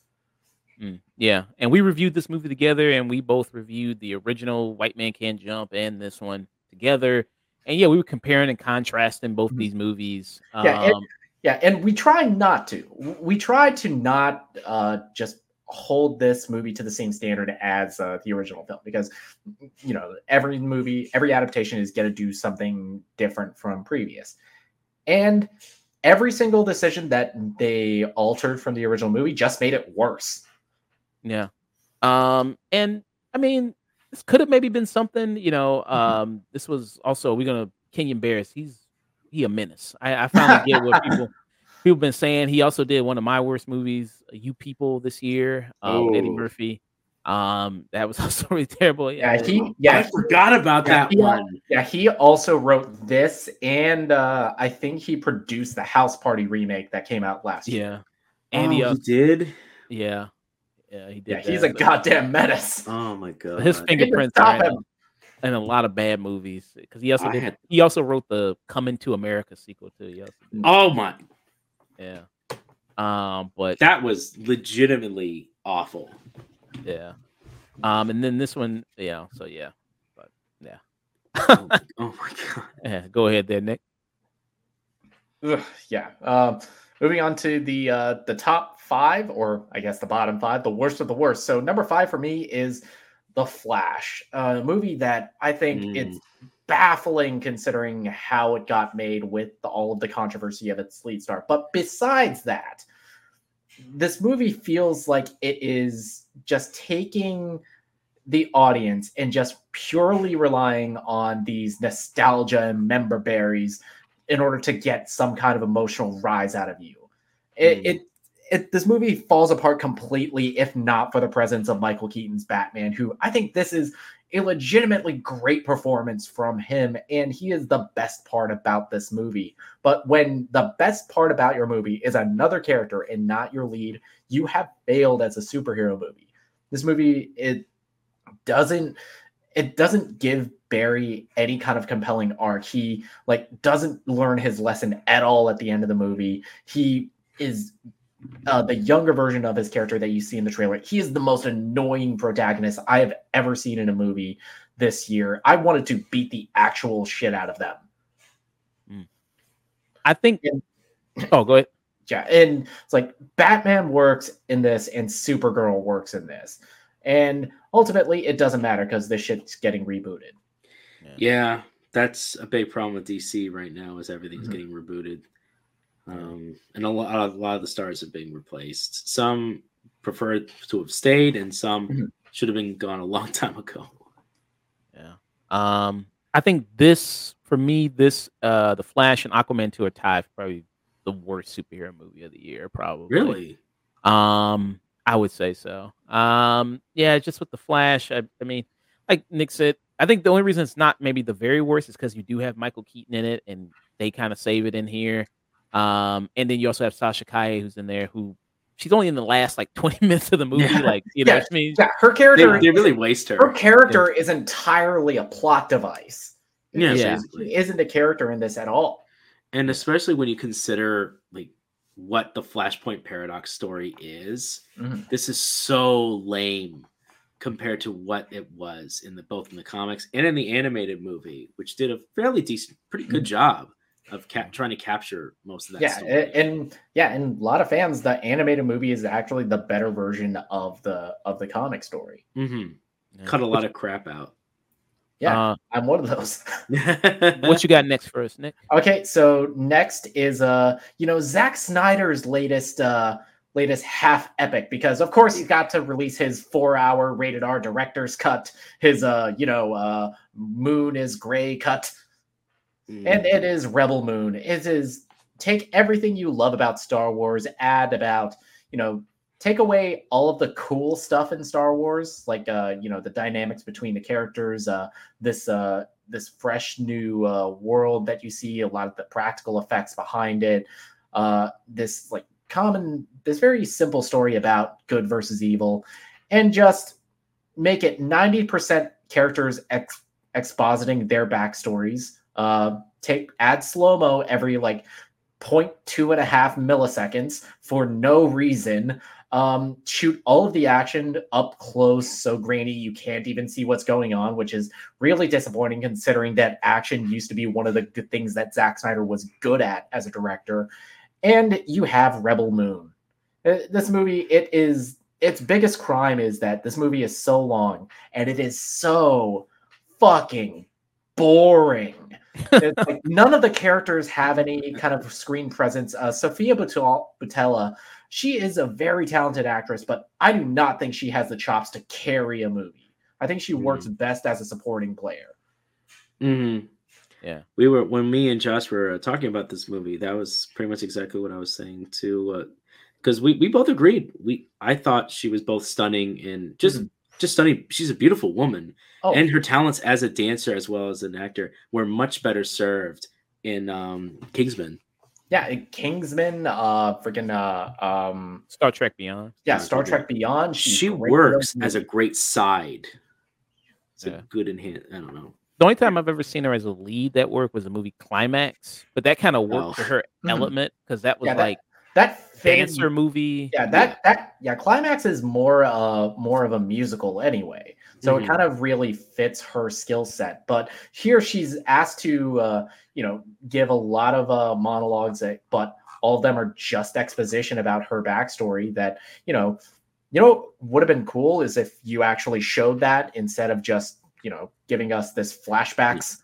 Mm, yeah. And we reviewed this movie together, and we both reviewed the original White Man Can't Jump and this one together. And yeah, we were comparing and contrasting both mm-hmm. these movies. Um, yeah. And- Yeah, and we try not to. We try to not uh, just hold this movie to the same standard as uh, the original film, because, you know, every movie, every adaptation is going to do something different from previous. And every single decision that they altered from the original movie just made it worse. Yeah. Um, and, I mean, this could have maybe been something, you know, um, mm-hmm. this was also, we're going to, Kenyon Barris, he's, He a menace. I, I finally get what people people been saying. He also did one of my worst movies, You People, this year. Um, Eddie Murphy. Um, that was also really terrible. Yeah, yeah he. Yeah, I forgot about yeah, that he, one. Yeah, he also wrote this, and uh, I think he produced the House Party remake that came out last yeah. year. And oh, he, uh, he did. Yeah, yeah, he did. Yeah, that, he's a but, goddamn menace. Oh my god, his fingerprints are him. And a lot of bad movies, because he also did, had... he also wrote the Coming to America sequel too. Oh my, yeah. Um, but that was legitimately awful. Yeah. Um, and then this one, yeah. So yeah, but yeah. oh, oh my god. Yeah. Go ahead there, Nick. Ugh, yeah. Um, moving on to the uh, the top five, or I guess the bottom five, the worst of the worst. So number five for me is The Flash, a movie that I think mm. it's baffling considering how it got made with the, all of the controversy of its lead star. But besides that, this movie feels like it is just taking the audience and just purely relying on these nostalgia and member berries in order to get some kind of emotional rise out of you. It, mm. it It, this movie falls apart completely if not for the presence of Michael Keaton's Batman, who I think this is a legitimately great performance from him, and he is the best part about this movie. But when the best part about your movie is another character and not your lead, you have failed as a superhero movie. This movie, it doesn't it doesn't give Barry any kind of compelling arc. He like doesn't learn his lesson at all at the end of the movie. He is uh, the younger version of his character that you see in the trailer. He is the most annoying protagonist I have ever seen in a movie this year. I wanted to beat the actual shit out of them. Mm. I think... And, oh, go ahead. Yeah, and it's like Batman works in this and Supergirl works in this. And ultimately, it doesn't matter because this shit's getting rebooted. Yeah. yeah, that's a big problem with D C right now is everything's mm-hmm. getting rebooted. Um, and a lot, of, a lot of the stars have been replaced. Some preferred to have stayed, and some mm-hmm. should have been gone a long time ago. Yeah, um, I think this for me, this uh, the Flash and Aquaman two are tied for probably the worst superhero movie of the year. Probably, really, um, I would say so. Um, yeah, just with the Flash, I, I mean, like Nick said, I think the only reason it's not maybe the very worst is because you do have Michael Keaton in it, and they kind of save it in here. Um, and then you also have Sasha Kaye, who's in there, who she's only in the last like twenty minutes of the movie. Yeah. Like, you know yeah. what I mean? Yeah, her character, they, they really waste her. Her character yeah. is entirely a plot device. Yeah, yeah. She isn't a character in this at all. And especially when you consider like what the Flashpoint Paradox story is, mm-hmm. this is so lame compared to what it was in the both in the comics and in the animated movie, which did a fairly decent, pretty good mm-hmm. job. Of cap- trying to capture most of that. Yeah, story. And, and yeah, and a lot of fans, the animated movie is actually the better version of the of the comic story. Mm-hmm. Yeah. Cut a lot of crap out. Yeah, uh, I'm one of those. What you got next for us, Nick? Okay, so next is uh, you know, Zack Snyder's latest uh latest half epic, because of course he's got to release his four-hour rated R director's cut, his uh, you know, uh, Moon is Gray cut. And it is Rebel Moon. It is take everything you love about Star Wars, add about, you know, take away all of the cool stuff in Star Wars, like, uh, you know, the dynamics between the characters, uh, this uh, this fresh new uh, world that you see, a lot of the practical effects behind it, uh, this like common, this very simple story about good versus evil, and just make it ninety percent characters ex- expositing their backstories. Uh, take add slow-mo every like zero point two and a half milliseconds for no reason. Um, shoot all of the action up close, so grainy you can't even see what's going on, which is really disappointing considering that action used to be one of the good things that Zack Snyder was good at as a director. And you have Rebel Moon. This movie, it is its biggest crime is that this movie is so long and it is so fucking boring. It's like none of the characters have any kind of screen presence. Uh, Sofia Boutella, she is a very talented actress, but I do not think she has the chops to carry a movie. I think she mm-hmm. works best as a supporting player. Mm-hmm. Yeah, we were when me and Josh were uh, talking about this movie. That was pretty much exactly what I was saying too, because uh, we we both agreed. We I thought she was both stunning and just. Mm-hmm. Just stunning. She's a beautiful woman, oh. and her talents as a dancer as well as an actor were much better served in um, Kingsman. Yeah, in Kingsman, uh, freaking uh, um, Star Trek Beyond. Yeah, Star Trek Beyond. She's she works as a great side. It's yeah. a good enhance. I don't know. The only time I've ever seen her as a lead that worked was the movie Climax, but that kind of worked oh. for her mm-hmm. element because that was yeah, like. That- That thing, dancer movie, yeah, that yeah. that yeah, Climax is more uh more of a musical anyway, so mm-hmm. it kind of really fits her skill set. But here she's asked to uh you know give a lot of uh monologues, that, but all of them are just exposition about her backstory. That you know, you know, would have been cool is if you actually showed that instead of just you know giving us this flashbacks,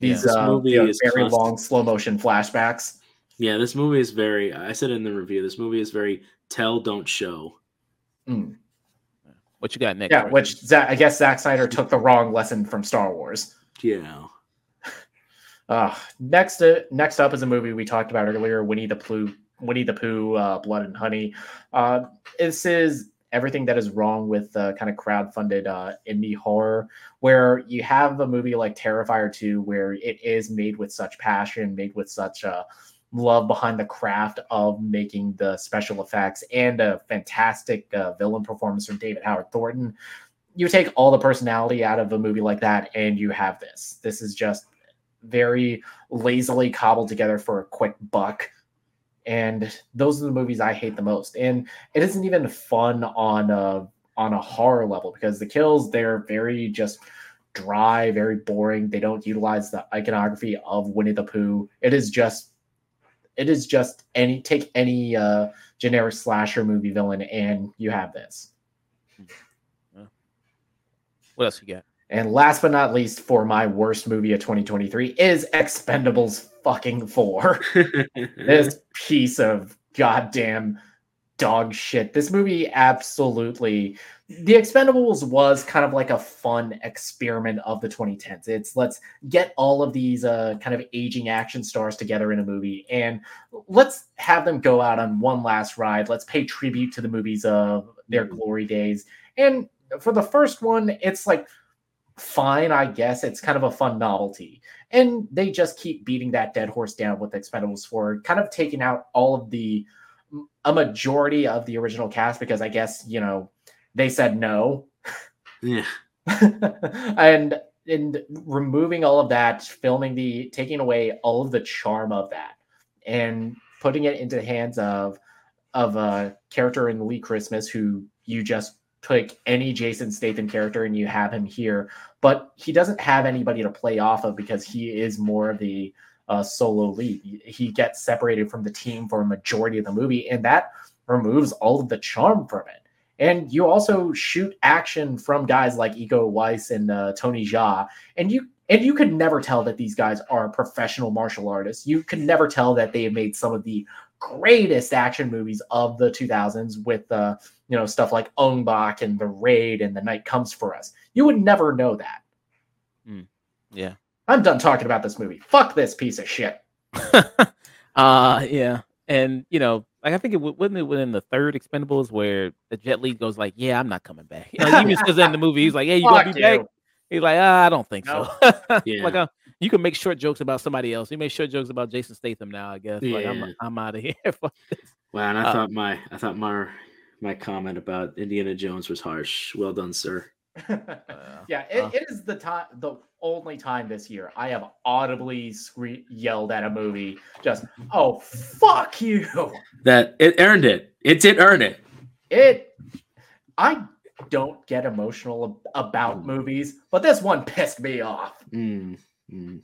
yeah. these yeah, uh, you know, very constant. long slow motion flashbacks. Yeah, this movie is very, I said in the review, this movie is very tell, don't show. Mm. What you got next? Yeah, right? Which Zach, I guess Zack Snyder took the wrong lesson from Star Wars. Yeah. Uh, next uh, next up is a movie we talked about earlier, Winnie the Pooh, Winnie the Pooh, uh, Blood and Honey. Uh, this is everything that is wrong with uh, kind of crowdfunded uh, indie horror, where you have a movie like Terrifier two, where it is made with such passion, made with such... Uh, love behind the craft of making the special effects and a fantastic uh, villain performance from David Howard Thornton. You take all the personality out of a movie like that and you have this. This is just very lazily cobbled together for a quick buck. And those are the movies I hate the most. And it isn't even fun on a, on a horror level, because the kills, they're very just dry, very boring. They don't utilize the iconography of Winnie the Pooh. It is just, it is just any, take any uh, generic slasher movie villain and you have this. What else you got? And last but not least, for my worst movie of twenty twenty-three is Expendables fucking four. This piece of goddamn dog shit. This movie absolutely... The Expendables was kind of like a fun experiment of the twenty tens. It's let's get all of these uh, kind of aging action stars together in a movie and let's have them go out on one last ride. Let's pay tribute to the movies of their glory days. And for the first one, it's like, fine, I guess. It's kind of a fun novelty. And they just keep beating that dead horse down with Expendables four, kind of taking out all of the, a majority of the original cast, because I guess, you know, they said no. Yeah. and and removing all of that, filming the, taking away all of the charm of that and putting it into the hands of, of a character in Lee Christmas, who you just pick any Jason Statham character and you have him here, but he doesn't have anybody to play off of because he is more of the uh, solo lead. He gets separated from the team for a majority of the movie, and that removes all of the charm from it. And you also shoot action from guys like Iko Uwais and uh, Tony Jaa, and you and you could never tell that these guys are professional martial artists. You could never tell that they have made some of the greatest action movies of the two thousands with uh, you know, stuff like Ong Bak and The Raid and The Night Comes for Us. You would never know that. Mm, yeah, I'm done talking about this movie. Fuck this piece of shit. uh yeah, and you know. Like, I think it wasn't it within the third Expendables where the Jet Li goes like, "Yeah, I'm not coming back." Like, even says that in the movie, he's like, "Hey, you Fuck gonna be you. back?" He's like, ah, "I don't think no. so." Yeah. Like, uh, you can make short jokes about somebody else. You make short jokes about Jason Statham now, I guess. Yeah. Like, I'm I'm out of here. Fuck this. Wow, and I uh, thought my I thought my my comment about Indiana Jones was harsh. Well done, sir. uh, yeah, it, uh, it is the time, the only time this year I have audibly scree- yelled at a movie. Just oh fuck you! That it earned it. It did earn it. It. I don't get emotional ab- about movies, but this one pissed me off. Mm, mm.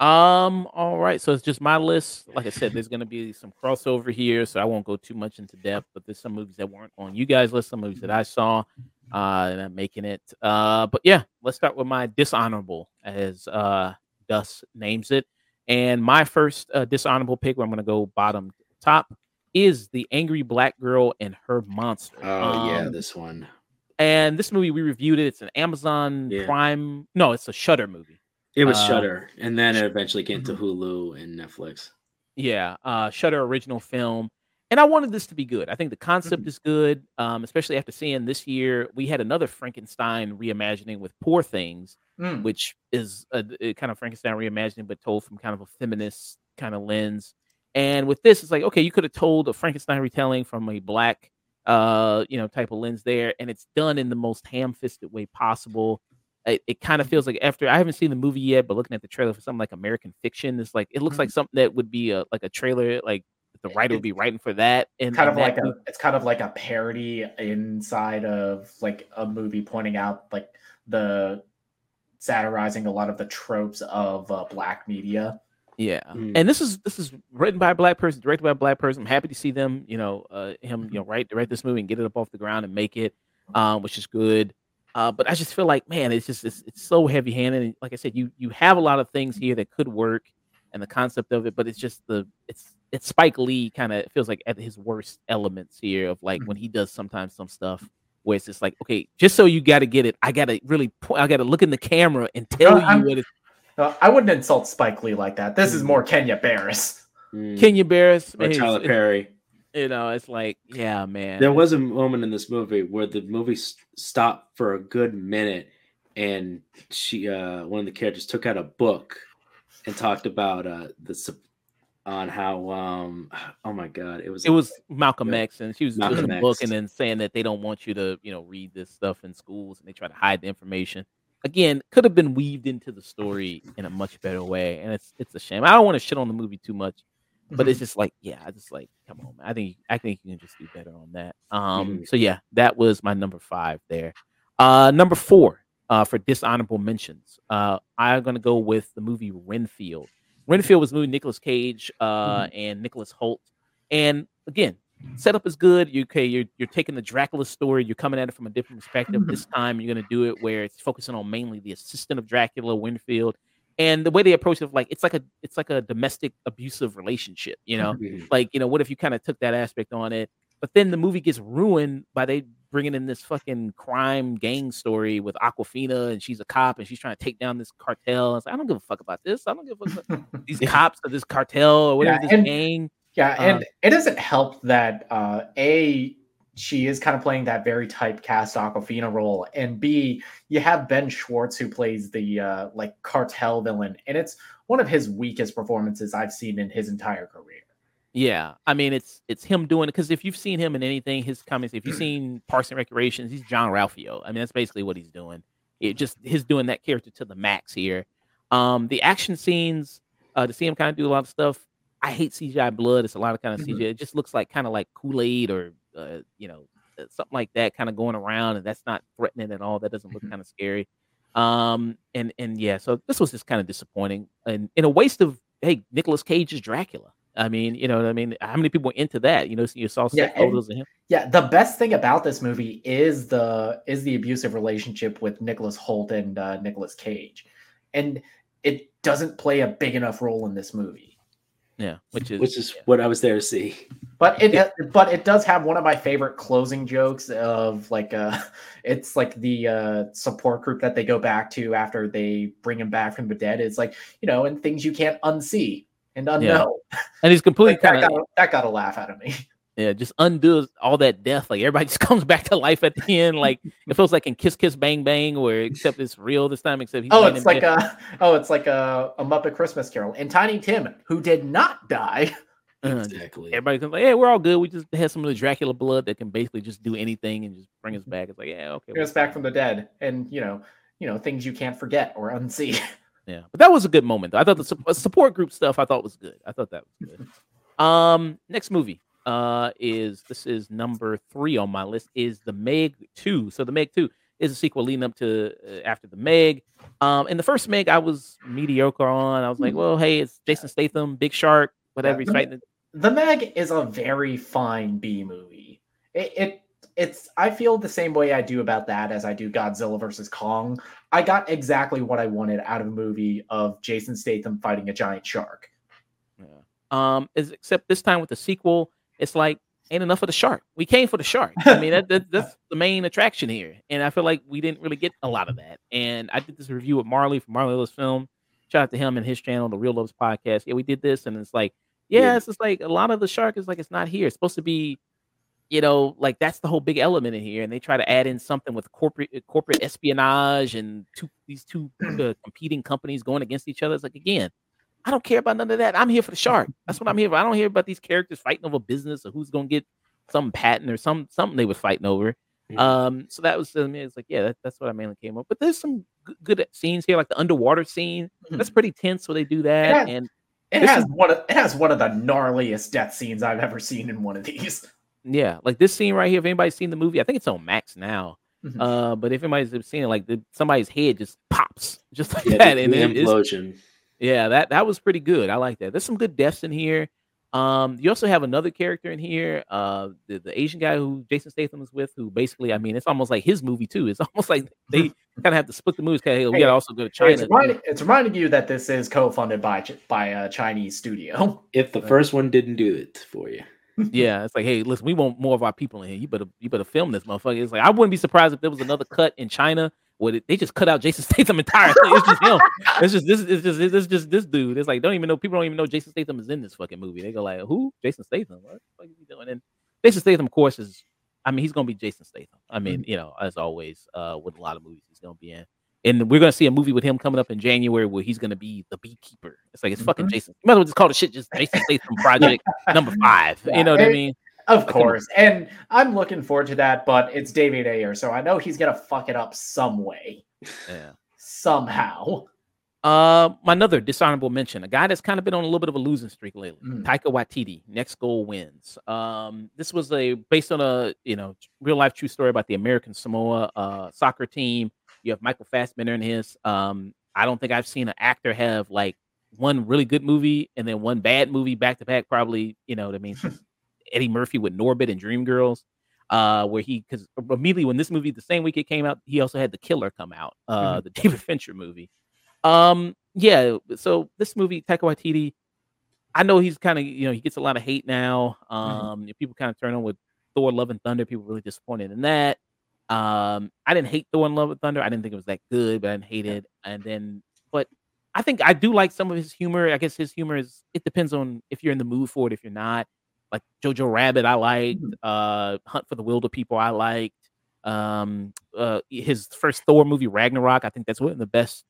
Um. All right. So it's just my list. Like I said, there's going to be some crossover here, so I won't go too much into depth. But there's some movies that weren't on you guys' list. Some movies that I saw. Uh, and I'm making it. Uh, but yeah, let's start with my dishonorable, as uh, Gus names it. And my first uh, dishonorable pick, where I'm going to go bottom top, is The Angry Black Girl and Her Monster. Oh um, yeah, this one. And this movie we reviewed it. It's an Amazon yeah. Prime. No, it's a Shudder movie. It was uh, Shudder, and then it eventually came mm-hmm. to Hulu and Netflix. Yeah, uh, Shudder original film. And I wanted this to be good. I think the concept mm-hmm. is good, um, especially after seeing this year. We had another Frankenstein reimagining with Poor Things, mm. which is a, a kind of Frankenstein reimagining, but told from kind of a feminist kind of lens. And with this, it's like, okay, you could have told a Frankenstein retelling from a black, uh, you know, type of lens there. And it's done in the most ham-fisted way possible. It, it kind of feels like after I haven't seen the movie yet, but looking at the trailer for something like American Fiction, it's like, it looks mm-hmm. like something that would be a, like a trailer, like, the writer would be writing for that, and kind of like movie. a it's kind of like a parody inside of like a movie, pointing out like the satirizing a lot of the tropes of uh, black media. Yeah, mm. and this is this is written by a black person, directed by a black person. I'm happy to see them, you know, uh, him, you know, write write this movie and get it up off the ground and make it, uh, which is good. Uh, but I just feel like, man, it's just it's, it's so heavy handed. And like I said, you you have a lot of things here that could work, and the concept of it, but it's just the it's. It's Spike Lee kind of feels like at his worst elements here of like when he does sometimes some stuff where it's just like, okay, just so you got to get it. I got to really, po- I got to look in the camera and tell no, you what it's. No, I wouldn't insult Spike Lee like that. This mm. is more Kenya Barris. Mm. Kenya Barris. Or Tyler Perry. You know, it's like, yeah, man. There was a moment in this movie where the movie st- stopped for a good minute and she, uh, one of the characters took out a book and talked about uh, the support. On how, um, oh my God, it was it was Malcolm yeah. X, and she was in a book and then saying that they don't want you to, you know, read this stuff in schools, and they try to hide the information. Again, could have been weaved into the story in a much better way, and it's it's a shame. I don't want to shit on the movie too much, But mm-hmm. it's just like, yeah, I just like, come on, man. I think I think you can just do better on that. Um, mm-hmm. So yeah, that was my number five there. Uh, number four uh, for dishonorable mentions. Uh, I'm gonna go with the movie Renfield. Renfield was a movie Nicolas Cage uh, mm-hmm. and Nicholas Hoult. And again, setup is good. You, okay, you're you're taking the Dracula story. You're coming at it from a different perspective mm-hmm. this time. You're gonna do it where it's focusing on mainly the assistant of Dracula, Renfield. And the way they approach it, like it's like a it's like a domestic abusive relationship, you know. Mm-hmm. Like, you know, what if you kind of took that aspect on it? But then the movie gets ruined by they bringing in this fucking crime gang story with Aquafina, and she's a cop, and she's trying to take down this cartel. It's like, I don't give a fuck about this. I don't give a fuck about these cops or this cartel or whatever, yeah, this and, gang. Yeah, um, and it doesn't help that uh, a she is kind of playing that very typecast Aquafina role, and B, you have Ben Schwartz who plays the uh, like cartel villain, and it's one of his weakest performances I've seen in his entire career. Yeah, I mean it's it's him doing it because if you've seen him in anything, his comments, if you've seen Parks and Recreation, he's John Ralphio. I mean that's basically what he's doing. It just his doing that character to the max here. Um, the action scenes, uh, to see him kind of do a lot of stuff. I hate C G I blood. It's a lot of kind of mm-hmm. C G I. It just looks like kind of like Kool-Aid or Uh, you know, something like that kind of going around, and that's not threatening at all. That doesn't look kind of scary. Um, and and yeah, so this was just kind of disappointing and, and a waste of, hey, Nicolas Cage's Dracula. I mean, you know what I mean? How many people were into that? You know, so you saw yeah, photos of him. Yeah, the best thing about this movie is the is the abusive relationship with Nicholas Hoult and uh, Nicolas Cage. And it doesn't play a big enough role in this movie. Yeah, which is which is yeah. what I was there to see. But it but it does have one of my favorite closing jokes of like uh it's like the uh, support group that they go back to after they bring him back from the dead. It's like, you know, and things you can't unsee and unknow. Yeah. And he's completely like, kinda, that, got, that got a laugh out of me. Yeah, just undoes all that death. Like everybody just comes back to life at the end. Like it feels like in Kiss Kiss Bang Bang, where except it's real this time. Except he's oh, it's like a, oh, it's like a a Muppet Christmas Carol and Tiny Tim, who did not die. Exactly. Everybody's like, "Hey, we're all good. We just had some of the Dracula blood that can basically just do anything and just bring us back." It's like, yeah, okay, bring us back from the dead, and you know, you know, things you can't forget or unsee. Yeah, but that was a good moment. I thought the su- support group stuff I thought was good. I thought that was good. Um, next movie. Uh, is this is number three on my list is The Meg two. So The Meg two is a sequel leading up to uh, after The Meg. Um, and the first Meg I was mediocre on. I was like, well, hey, it's Jason Statham, Big Shark, whatever he's fighting. The Meg is a very fine B movie. It, it it's I feel the same way I do about that as I do Godzilla versus Kong. I got exactly what I wanted out of a movie of Jason Statham fighting a giant shark. Yeah. Um, is except this time with the sequel. It's like, ain't enough of the shark. We came for the shark. I mean, that, that, that's the main attraction here. And I feel like we didn't really get a lot of that. And I did this review with Marley from Marley Love's Film. Shout out to him and his channel, The Real Loves Podcast. Yeah, we did this. And it's like, yeah, yeah. it's just like a lot of the shark is like, it's not here. It's supposed to be, you know, like that's the whole big element in here. And they try to add in something with corporate corporate espionage and two, these two uh, competing companies going against each other. It's like, again, I don't care about none of that. I'm here for the shark. That's what I'm here for. I don't hear about these characters fighting over business or who's going to get some patent or some something they were fighting over. Mm-hmm. Um, so that was, I mean, it's like, yeah, that, that's what I mainly came up. But there's some good, good scenes here, like the underwater scene. Mm-hmm. That's pretty tense where they do that. It has, and it has is, one. Of, it has one of the gnarliest death scenes I've ever seen in one of these. Yeah, like this scene right here. If anybody's seen the movie, I think it's on Max now. Mm-hmm. Uh, but if anybody's seen it, like the, somebody's head just pops just like yeah, that, the, and the implosion. It's, Yeah, that, that was pretty good. I like that. There's some good deaths in here. Um, you also have another character in here, uh, the, the Asian guy who Jason Statham is with, who basically, I mean, it's almost like his movie too. It's almost like they kind of have to split the movies. Hey, we gotta also go to China. It's reminding, it's reminding you that this is co-funded by by a Chinese studio. If the first one didn't do it for you. Yeah, it's like, hey, listen, we want more of our people in here. You better you better film this motherfucker. It's like I wouldn't be surprised if there was another cut in China. What it, they just cut out Jason Statham entirely. It's just him. It's just this. It's just it's just this dude. It's like don't even know people don't even know Jason Statham is in this fucking movie. They go like, who? Jason Statham? What the fuck is he doing? And Jason Statham, of course, is. I mean, he's gonna be Jason Statham. I mean, you know, as always, uh, with a lot of movies, he's gonna be in. And we're gonna see a movie with him coming up in January where he's gonna be the beekeeper. It's like it's fucking mm-hmm. Jason. You might as well just call the shit just Jason Statham Project Number Five. Yeah. You know what hey. I mean? Of course, and I'm looking forward to that, but it's David Ayer, so I know he's gonna fuck it up some way, yeah, somehow. Uh, another dishonorable mention, a guy that's kind of been on a little bit of a losing streak lately, mm. Taika Waititi, Next Goal Wins. Um, this was a based on a you know real life true story about the American Samoa uh, soccer team. You have Michael Fassbender in his. Um, I don't think I've seen an actor have like one really good movie and then one bad movie back to back. Probably, you know what I mean? Eddie Murphy with Norbit and Dreamgirls, uh, where he, because immediately when this movie, the same week it came out, he also had The Killer come out, uh, mm-hmm. the David Fincher movie. Um, yeah, so this movie, Taika Waititi, I know he's kind of, you know, he gets a lot of hate now. Um, mm-hmm. People kind of turn on with Thor, Love and Thunder. People were really disappointed in that. Um, I didn't hate Thor and Love and Thunder. I didn't think it was that good, but I didn't hate it. And then, but I think I do like some of his humor. I guess his humor is, it depends on if you're in the mood for it, if you're not. Like Jojo Rabbit, I liked. Uh, Hunt for the Wilder People, I liked. Um, uh, his first Thor movie, Ragnarok, I think that's one of the best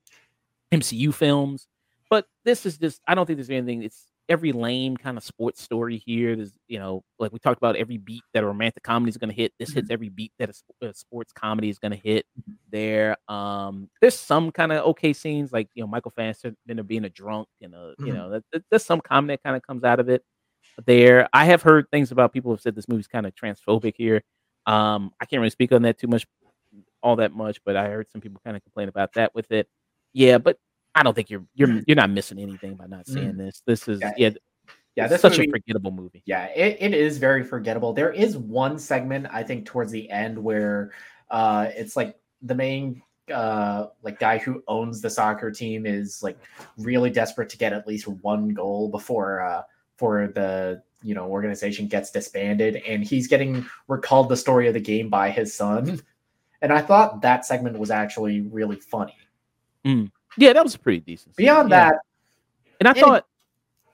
M C U films. But this is just, I don't think there's anything. It's every lame kind of sports story here. There's, you know, like we talked about, every beat that a romantic comedy is going to hit. This hits every beat that a sports comedy is going to hit there. Um, there's some kind of okay scenes, like, you know, Michael Fassbender being a drunk, and, a, you know, that, there's some comedy that kind of comes out of it. There, I have heard things about people have said this movie's kind of transphobic here. Um, I can't really speak on that too much, all that much, but I heard some people kind of complain about that with it. Yeah, but I don't think you're you're you're not missing anything by not seeing mm. this. This is yeah, yeah, yeah this such movie, a forgettable movie. Yeah, it, it is very forgettable. There is one segment I think towards the end where uh, it's like the main uh like guy who owns the soccer team is like really desperate to get at least one goal before. Uh, for the, you know, organization gets disbanded, and he's getting recalled the story of the game by his son. And I thought that segment was actually really funny. Mm. Yeah, that was pretty decent. Beyond yeah. that. And I it, thought,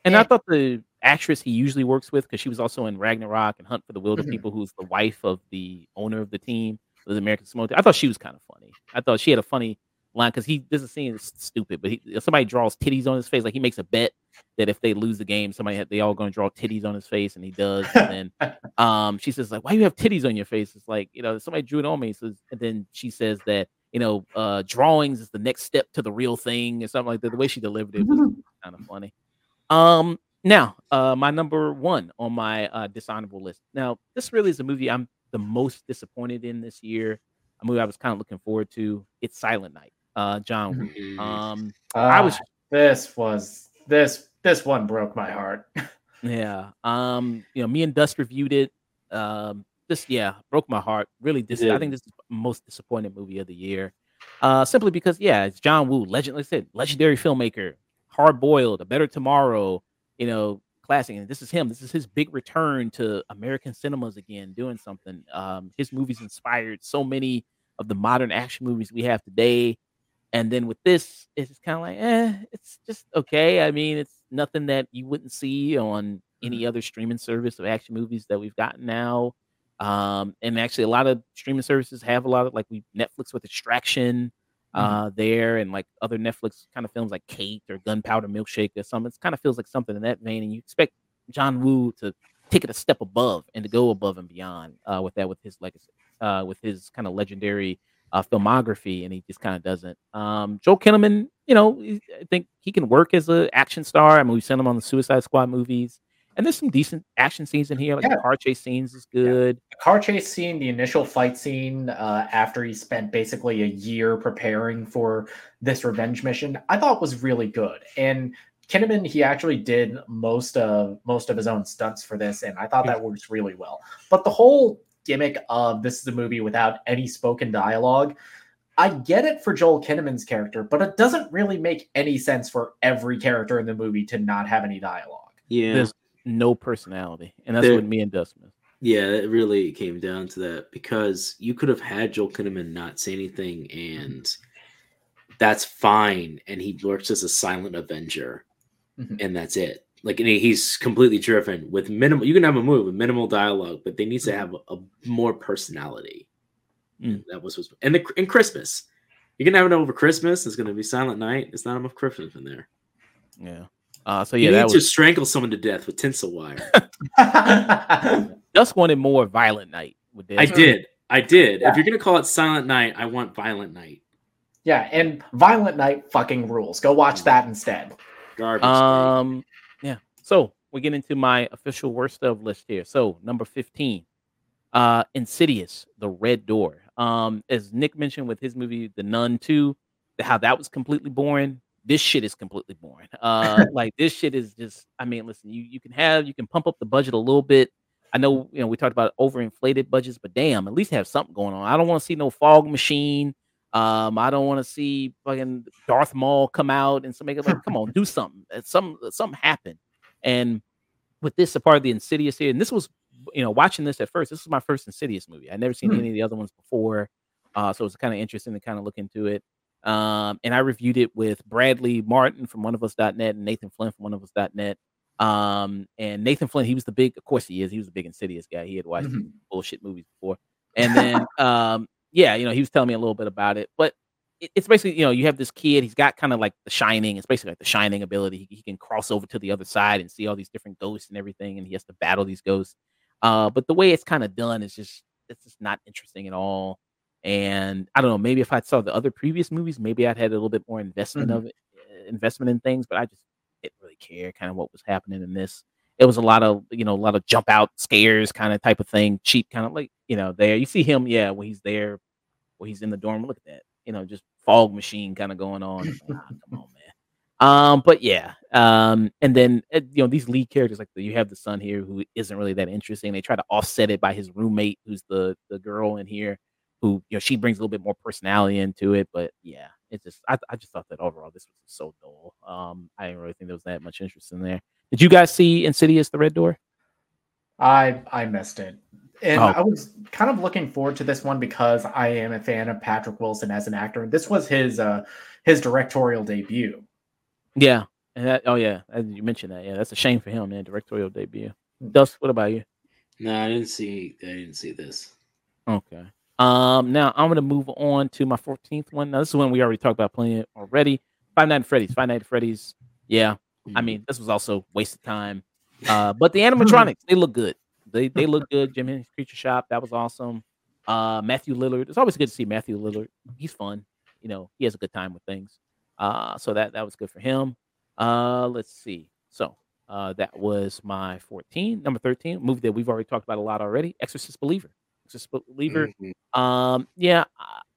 and it, I thought the actress he usually works with, because she was also in Ragnarok and Hunt for the Wilder mm-hmm. People, who's the wife of the owner of the team, the American Samoa team. I thought she was kind of funny. I thought she had a funny line, because he doesn't seem stupid, but he, somebody draws titties on his face. Like he makes a bet that if they lose the game, somebody had, they all going to draw titties on his face, and he does. And then um, she says, like, why you have titties on your face? It's like, you know, somebody drew it on me. So, and then she says that, you know, uh, drawings is the next step to the real thing, or something like that. The way she delivered it was kind of funny. Um, now, uh, my number one on my uh, dishonorable list. Now, this really is a movie I'm the most disappointed in this year. A movie I was kind of looking forward to. It's Silent Night. Uh, John Woo. Um, uh, I was. This was. This this one broke my heart. yeah. Um. You know, me and Dust reviewed it. Um. This yeah broke my heart. Really. This yeah. I think this is the most disappointing movie of the year. Uh. Simply because yeah, it's John Woo, legend. Like I said, legendary filmmaker, hard boiled, A Better Tomorrow. You know, classic. And this is him. This is his big return to American cinemas again, doing something. Um. His movies inspired so many of the modern action movies we have today. And then with this, it's kind of like, eh, it's just okay. I mean, it's nothing that you wouldn't see on any other streaming service of action movies that we've gotten now. Um, and actually, a lot of streaming services have a lot of, like, we Netflix with Extraction uh, mm-hmm. there, and like other Netflix kind of films like Kate or Gunpowder Milkshake or something. It kind of feels like something in that vein. And you expect John Woo to take it a step above and to go above and beyond uh, with that, with his legacy, uh, with his kind of legendary Uh, filmography, and he just kind of doesn't. Um, Joel Kinnaman, you know, I think he can work as an action star. I mean, we've seen him on the Suicide Squad movies, and there's some decent action scenes in here. Like yeah. the car chase scenes is good. Yeah. The car chase scene, the initial fight scene, uh, after he spent basically a year preparing for this revenge mission, I thought was really good. And Kinnaman, he actually did most of most of his own stunts for this, and I thought that works really well. But the whole gimmick of this is a movie without any spoken dialogue, I get it for Joel Kinnaman's character, but it doesn't really make any sense for every character in the movie to not have any dialogue. Yeah, there's no personality, and that's there, what me and Dustman. Yeah, it really came down to that, because you could have had Joel Kinnaman not say anything, and that's fine, and he works as a silent Avenger, mm-hmm. and that's it. Like, he's completely driven with minimal. You can have a movie with minimal dialogue, but they need to have a, a more personality. Mm. That was, was and the, and Christmas. You can have it over Christmas. It's going to be Silent Night. It's not enough Christmas in there. Yeah. Uh, so yeah, you that need was... to strangle someone to death with tinsel wire. Just wanted more Violent Night. With I did. I did. Yeah. If you're going to call it Silent Night, I want Violent Night. Yeah, and Violent Night fucking rules. Go watch that instead. Garbage. Um, yeah. So we get into my official worst of list here. So number fifteen, uh, Insidious: The Red Door. Um, as Nick mentioned with his movie The Nun two, how that was completely boring. This shit is completely boring. Uh, like this shit is just. I mean, listen, you you can have you can pump up the budget a little bit. I know, you know, we talked about overinflated budgets, but damn, at least have something going on. I don't want to see no fog machine. Um, I don't want to see fucking Darth Maul come out and somebody like, come on, do something. Some something happened. And with this, a part of the Insidious here, and this was, you know, watching this at first, this was my first Insidious movie. I'd never seen hmm. any of the other ones before, uh, so it was kind of interesting to kind of look into it. Um, and I reviewed it with Bradley Martin from one of us dot net and Nathan Flynn from one of us dot net. Um, and Nathan Flynn, he was the big, of course he is, he was the big Insidious guy. He had watched mm-hmm. bullshit movies before. And then, um, yeah, you know, he was telling me a little bit about it, but it, it's basically, you know, you have this kid, he's got kind of like the Shining. It's basically like the Shining ability. He, he can cross over to the other side and see all these different ghosts and everything. And he has to battle these ghosts. Uh, but the way it's kind of done is just, it's just not interesting at all. And I don't know, maybe if I saw the other previous movies, maybe I'd had a little bit more investment mm-hmm. of it, investment in things, but I just, didn't really care kind of what was happening in this. It was a lot of, you know, a lot of jump out scares kind of type of thing, cheap kind of like, you know, there you see him, yeah, when he's there, when he's in the dorm, look at that, you know, just fog machine kind of going on. Like, ah, come on, man. Um, but yeah, um, and then, you know, these lead characters, like you have the son here who isn't really that interesting. They try to offset it by his roommate, who's the the girl in here, who, you know, she brings a little bit more personality into it, but yeah. It just, I, I just thought that overall this was so dull. Um, I didn't really think there was that much interest in there. Did you guys see Insidious: The Red Door? I I missed it, and oh. I was kind of looking forward to this one because I am a fan of Patrick Wilson as an actor. This was his uh, his directorial debut. Yeah, and that, oh yeah, you mentioned that. Yeah, that's a shame for him, man. Directorial debut. Dust, what about you? No, I didn't see. I didn't see this. Okay. Um, now I'm going to move on to my fourteenth one. Now this is one we already talked about playing it already. Five Nights at Freddy's, Five Nights at Freddy's. Yeah. I mean, this was also wasted time. Uh, but the animatronics, they look good. They, they look good. Jim Henson Creature Shop. That was awesome. Uh, Matthew Lillard. It's always good to see Matthew Lillard. He's fun. You know, he has a good time with things. Uh, so that, that was good for him. Uh, let's see. So, uh, that was my fourteen, number thirteen movie that we've already talked about a lot already. Exorcist: Believer. Just believer. Mm-hmm. Um, yeah,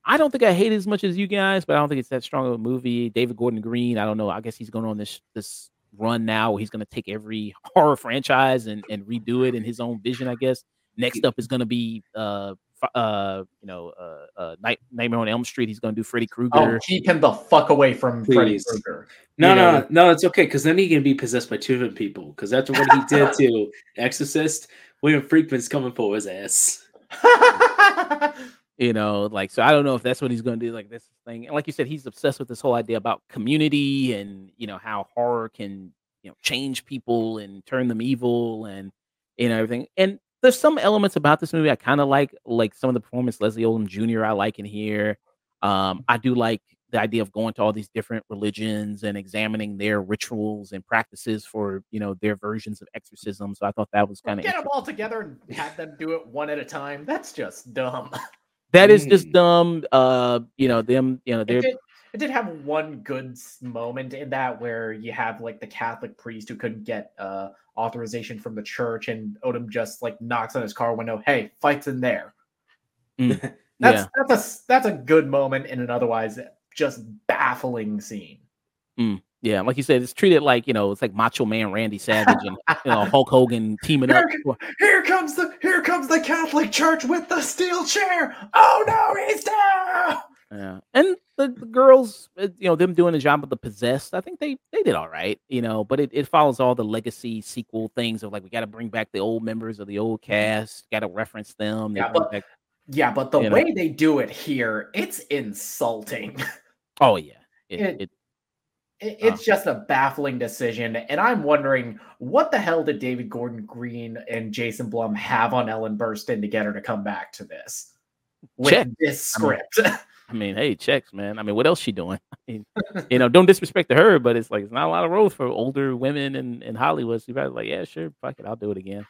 I don't think I hate it as much as you guys, but I don't think it's that strong of a movie. David Gordon Green, I don't know. I guess he's going on this this run now where he's going to take every horror franchise and, and redo it in his own vision, I guess. Next up is going to be uh uh you know uh, uh Night, Nightmare on Elm Street. He's going to do Freddy Krueger. Oh, keep him the fuck away from Please. Freddy Krueger. No, you no, know? no, it's okay because then he can be possessed by two different people because after what he did to Exorcist, William Friedkin's coming for his ass. You know, like, so I don't know if that's what he's going to do, like this thing. And like you said, he's obsessed with this whole idea about community and, you know, how horror can, you know, change people and turn them evil and, you know, everything. And there's some elements about this movie I kind of like, like some of the performance Leslie Odom Junior I like in here. Um, I do like the idea of going to all these different religions and examining their rituals and practices for, you know, their versions of exorcism. So I thought that was kind of, get them all together and have them do it one at a time. That's just dumb. That is just dumb. Uh, you know, them, you know, they're, it did, it did have one good moment in that where you have like the Catholic priest who couldn't get uh authorization from the church and Odom just like knocks on his car window. Hey, fight's in there. Mm, that's, yeah. that's a, that's a good moment in an otherwise just baffling scene. Mm, yeah, like you said, it's treated like, you know, it's like Macho Man Randy Savage and you know Hulk Hogan teaming here, up. Here comes the here comes the Catholic Church with the steel chair. Oh no, he's down. Yeah, and the, the girls, you know, them doing the job of the possessed. I think they they did all right, you know. But it, it follows all the legacy sequel things of like we got to bring back the old members of the old cast, got to reference them. Yeah, but, back, yeah, but the way know. they do it here, it's insulting. Oh, yeah. It, it, it, it It's uh, just a baffling decision. And I'm wondering, what the hell did David Gordon Green and Jason Blum have on Ellen Burstyn to get her to come back to this? With check. this script. I mean, I mean, hey, checks, man. I mean, what else she doing? I mean, you know, don't disrespect to her, but it's like, it's not a lot of roles for older women in, in Hollywood. So you're probably like, yeah, sure, fuck it, I'll do it again.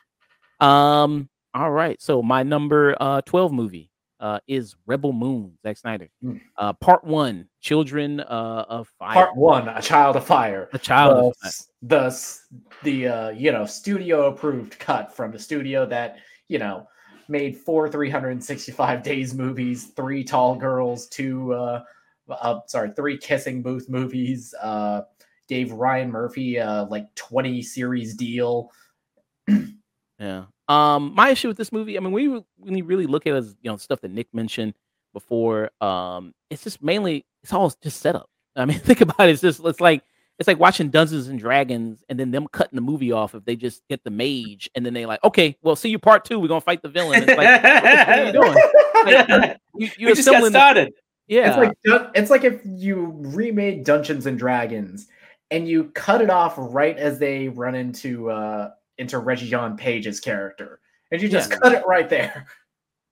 Um, all right. So my number uh, twelve movie uh, is Rebel Moon, Zack Snyder. Mm. Uh, part one, Children uh, of Fire. Part one, A Child of Fire. A Child the, of Fire. Thus, the, uh, you know, studio-approved cut from the studio that, you know, made four three hundred sixty-five Days movies, three Tall Girls, two, uh, uh, sorry, three Kissing Booth movies, uh, gave Ryan Murphy a, like, twenty-series deal. Yeah. Um, my issue with this movie, I mean, we, when you really look at it as, you know, stuff that Nick mentioned before, um, it's just mainly, it's all just set up. I mean, think about it. It's just, it's like, it's like watching Dungeons and Dragons and then them cutting the movie off if they just get the mage and then they like, okay, well, see you part two. We're going to fight the villain. It's like, what are you doing? Like, you, you we just got started. The, yeah. It's like, it's like if you remade Dungeons and Dragons and you cut it off right as they run into, uh, into Reggie John Page's character, and you just yeah, cut no. it right there.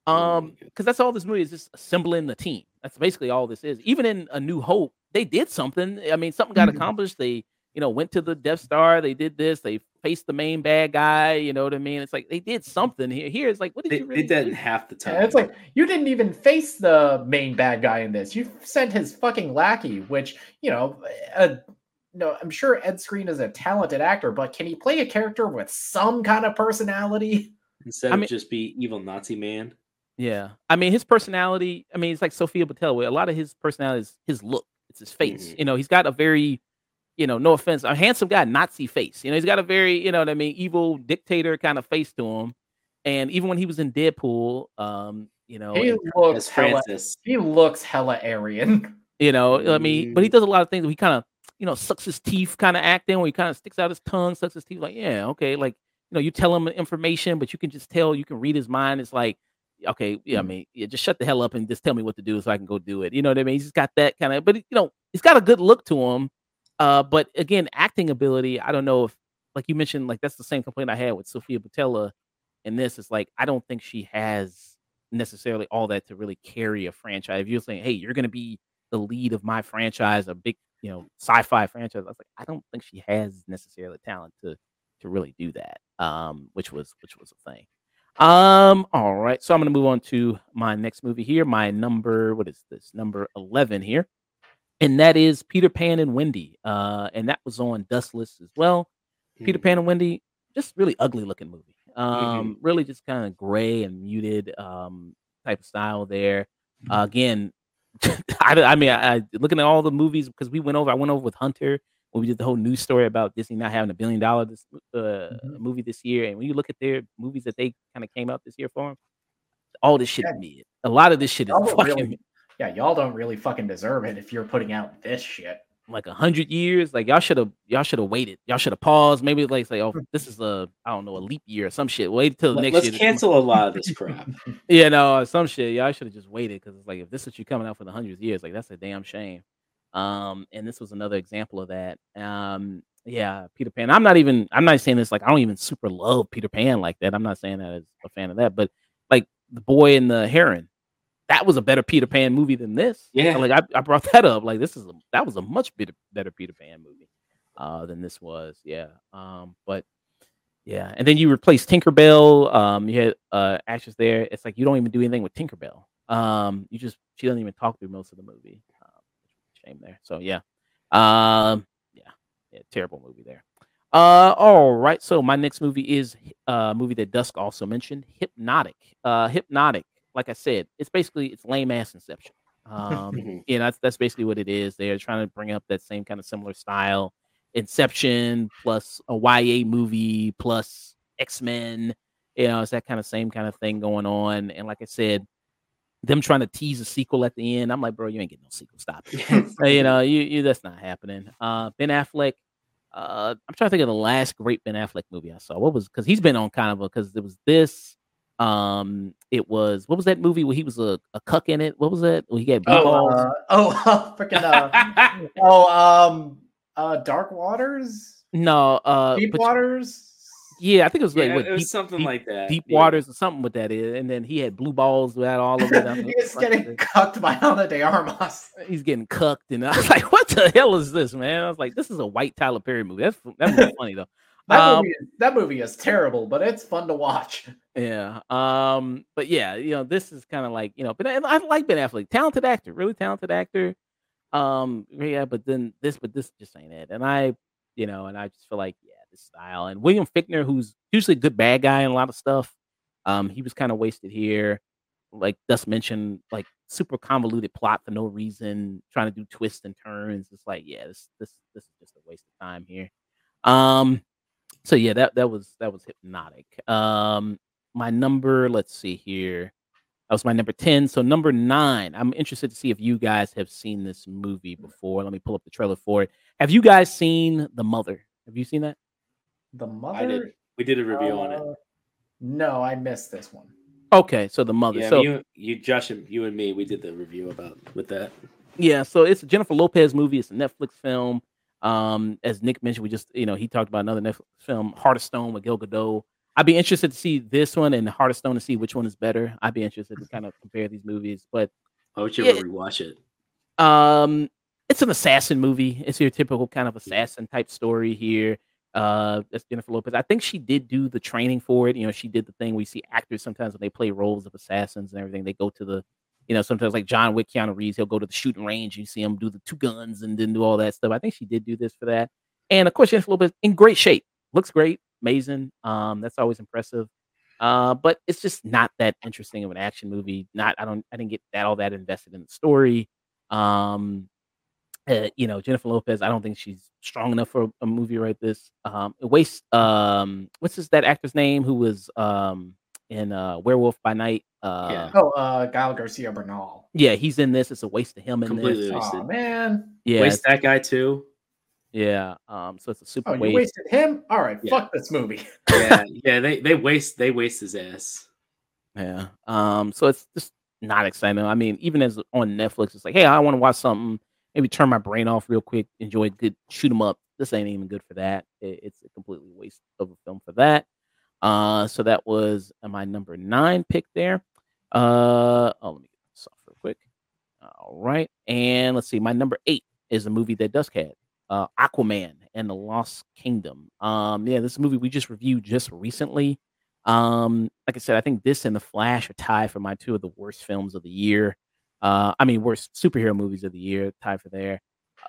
Um, because that's all this movie is, just assembling the team. That's basically all this is. Even in A New Hope, they did something. I mean, something got mm-hmm. accomplished. They, you know, went to the Death Star. They did this. They faced the main bad guy. You know what I mean? It's like they did something here. Here, it's like, what did they, you really? They did do? Half the time. Yeah, it's like you didn't even face the main bad guy in this. You sent his fucking lackey, which you know. Uh, No, I'm sure Ed Skrein is a talented actor, but can he play a character with some kind of personality? Instead I mean, of just be evil Nazi man? Yeah. I mean, his personality, I mean, it's like Sofia Boutella, where a lot of his personality is his look. It's his face. Mm-hmm. You know, he's got a very, you know, no offense, a handsome guy, Nazi face. You know, he's got a very, you know what I mean, evil dictator kind of face to him. And even when he was in Deadpool, um, you know. He looks hella, he looks hella Aryan. You know, mm-hmm. I mean, but he does a lot of things. He kind of, you know, sucks his teeth kind of acting where he kind of sticks out his tongue, sucks his teeth. Like, yeah, okay. Like, you know, you tell him information, but you can just tell, you can read his mind. It's like, okay, yeah, I mean, yeah, just shut the hell up and just tell me what to do so I can go do it. You know what I mean? He's just got that kind of, but, you know, he's got a good look to him. Uh, but again, acting ability, I don't know if, like you mentioned, like that's the same complaint I had with Sofia Boutella in this. It's like, I don't think she has necessarily all that to really carry a franchise. If you're saying, hey, you're going to be the lead of my franchise, a big, you know, sci-fi franchise. I was like, I don't think she has necessarily talent to to really do that, um, which was which was a thing. Um, all right, so I'm going to move on to my next movie here. My number, what is this? Number eleven here, and that is Peter Pan and Wendy. Uh, and that was on Dust List as well. Mm-hmm. Peter Pan and Wendy, just really ugly looking movie. Um, mm-hmm. Really just kind of gray and muted um, type of style there. Mm-hmm. Uh, again. I, I mean, I, I looking at all the movies because we went over. I went over with Hunter when we did the whole news story about Disney not having a billion dollar this, uh, mm-hmm. movie this year. And when you look at their movies that they kind of came out this year for them, all this shit yeah. is mid. A lot of this shit y'all is fucking. Really, yeah, y'all don't really fucking deserve it if you're putting out this shit. Like a hundred years, like y'all should have, y'all should have waited. Y'all should have paused. Maybe like say, oh, this is a, I don't know, a leap year or some shit. Wait till Let, next let's year. Let's cancel a lot of this crap. Yeah, no, some shit. Y'all should have just waited because it's like if this is what you're coming out for the hundred years, like that's a damn shame. Um, and this was another example of that. Um, yeah, Peter Pan. I'm not even, I'm not saying this like I don't even super love Peter Pan like that. I'm not saying that as a fan of that, but like The Boy and the Heron. That was a better Peter Pan movie than this. Yeah, like I, I brought that up. Like this is a, that was a much better, better Peter Pan movie uh, than this was. Yeah, um, but yeah, and then you replace Tinkerbell. Um, you had uh, actress there. It's like you don't even do anything with Tinkerbell. Um, you just she doesn't even talk through most of the movie. Um, shame there. So yeah, um, yeah, yeah, terrible movie there. Uh, all right. So my next movie is a movie that Dusk also mentioned, Hypnotic. Uh, Hypnotic. Like I said, it's basically it's lame ass Inception. Um, yeah, that's that's basically what it is. They're trying to bring up that same kind of similar style, Inception plus a Y A movie plus X-Men. You know, it's that kind of same kind of thing going on. And like I said, them trying to tease a sequel at the end. I'm like, bro, you ain't getting no sequel. Stop. You know, you you that's not happening. Uh, Ben Affleck. Uh, I'm trying to think of the last great Ben Affleck movie I saw. What was because he's been on kind of a because there was this. Um, it was what was that movie where he was a, a cuck in it? What was that? Well, he got blue oh, balls. Uh, oh, oh, freaking uh, oh, um, uh, Dark Waters. No, uh, Deep but, Waters. Yeah, I think it was like yeah, what, it was deep, something deep, like that. Deep yeah. Waters or something with that is, and then he had blue balls without all of it. He's like, getting cucked by Ana de Armas. He's getting cucked, and I was like, "What the hell is this, man?" I was like, "This is a white Tyler Perry movie." That's that's really funny though. That, um, movie is, that movie is terrible, but it's fun to watch. Yeah. Um. But yeah, you know, this is kind of like, you know, but I, I like Ben Affleck, talented actor, really talented actor. Um. Yeah. But then this, but this just ain't it. And I, you know, and I just feel like, yeah, this style. And William Fichtner, who's usually a good bad guy in a lot of stuff, um, he was kind of wasted here. Like Dust mentioned, like super convoluted plot for no reason, trying to do twists and turns. It's like, yeah, this this this is just a waste of time here. Um. So yeah, that, that was that was Hypnotic. Um, my number, let's see here, that was my number ten. So number nine, I'm interested to see if you guys have seen this movie before. Let me pull up the trailer for it. Have you guys seen The Mother? Have you seen that? The Mother. I did. We did a review uh, on it. No, I missed this one. Okay, so The Mother. Yeah, so you, you, Josh, and you and me, we did the review about with that. Yeah, so it's a Jennifer Lopez movie. It's a Netflix film. Um, as Nick mentioned, we just, you know, he talked about another Netflix film, Heart of Stone with Gal Gadot. I'd be interested to see this one and Heart of Stone to see which one is better. I'd be interested to kind of compare these movies, but I wish you would rewatch it. Um, it's an assassin movie. It's your typical kind of assassin type story here. Uh, that's Jennifer Lopez. I think she did do the training for it. You know, she did the thing we see actors sometimes when they play roles of assassins and everything, they go to the, you know, sometimes like John Wick, Keanu Reeves, he'll go to the shooting range. You see him do the two guns and then do all that stuff. I think she did do this for that. And of course, Jennifer Lopez in great shape. Looks great. Amazing. Um, that's always impressive. Uh, but it's just not that interesting of an action movie. Not, I don't, I didn't get that all that invested in the story. Um, uh, you know, Jennifer Lopez, I don't think she's strong enough for a, a movie like this. Um, it wastes, um, what's his, that actor's name who was, um, in uh Werewolf by Night. Uh, yeah. Oh, uh, Gael Garcia Bernal. Yeah, he's in this. It's a waste of him in Completely this. Wasted. Oh, man. Yeah. Waste that guy, too. Yeah. Um. So it's a super oh, waste. You wasted him? All right. Yeah. Fuck this movie. Yeah. Yeah. They they waste they waste his ass. Yeah. Um. So it's just not exciting. I mean, even as on Netflix, it's like, hey, I want to watch something. Maybe turn my brain off real quick. Enjoy good shoot 'em up. This ain't even good for that. It, it's a completely waste of a film for that. Uh, so that was my number nine pick there. Uh, oh, let me get this off real quick. All right. And let's see. My number eight is a movie that Dusk had, uh, Aquaman and the Lost Kingdom. Um, yeah, this is a movie we just reviewed just recently. Um, like I said, I think this and The Flash are tied for my two of the worst films of the year. Uh, I mean, worst superhero movies of the year, tied for there.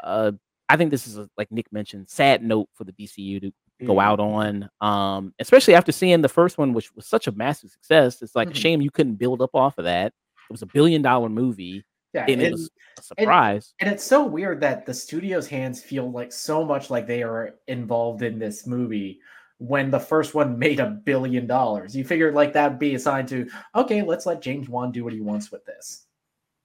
Uh, I think this is, a, like Nick mentioned, sad note for the D C U to go out on, um, especially after seeing the first one, which was such a massive success. It's like mm-hmm. a shame you couldn't build up off of that. It was a billion dollar movie. Yeah, and it was a surprise. And, and it's so weird that the studio's hands feel like so much like they are involved in this movie when the first one made a billion dollars. You figured like that'd be a sign to, okay, let's let James Wan do what he wants with this.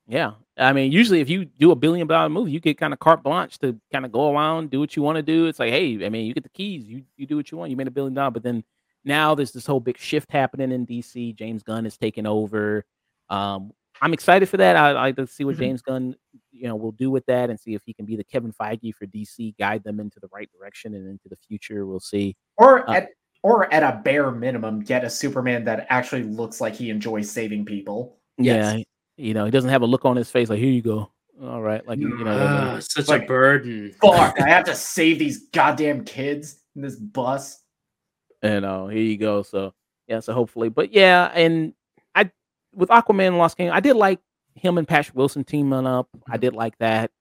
Yeah. I mean, usually if you do a billion dollar movie, you get kind of carte blanche to kind of go around, do what you want to do. It's like, hey, I mean, you get the keys, you you do what you want. You made a billion dollars. But then now there's this whole big shift happening in D C. James Gunn is taking over. Um, I'm excited for that. I'd like to see what mm-hmm. James Gunn, you know, will do with that and see if he can be the Kevin Feige for D C, guide them into the right direction and into the future. We'll see. Or at uh, or at a bare minimum, get a Superman that actually looks like he enjoys saving people. Yes. Yeah. You know, he doesn't have a look on his face like, here you go. All right. Like, you know, uh, like, such like, a burden. Fuck, I have to save these goddamn kids in this bus. You know, here you go. So, yeah, so hopefully. But, yeah, and I, with Aquaman and Lost Kingdom, I did like him and Patrick Wilson teaming up. I did like that.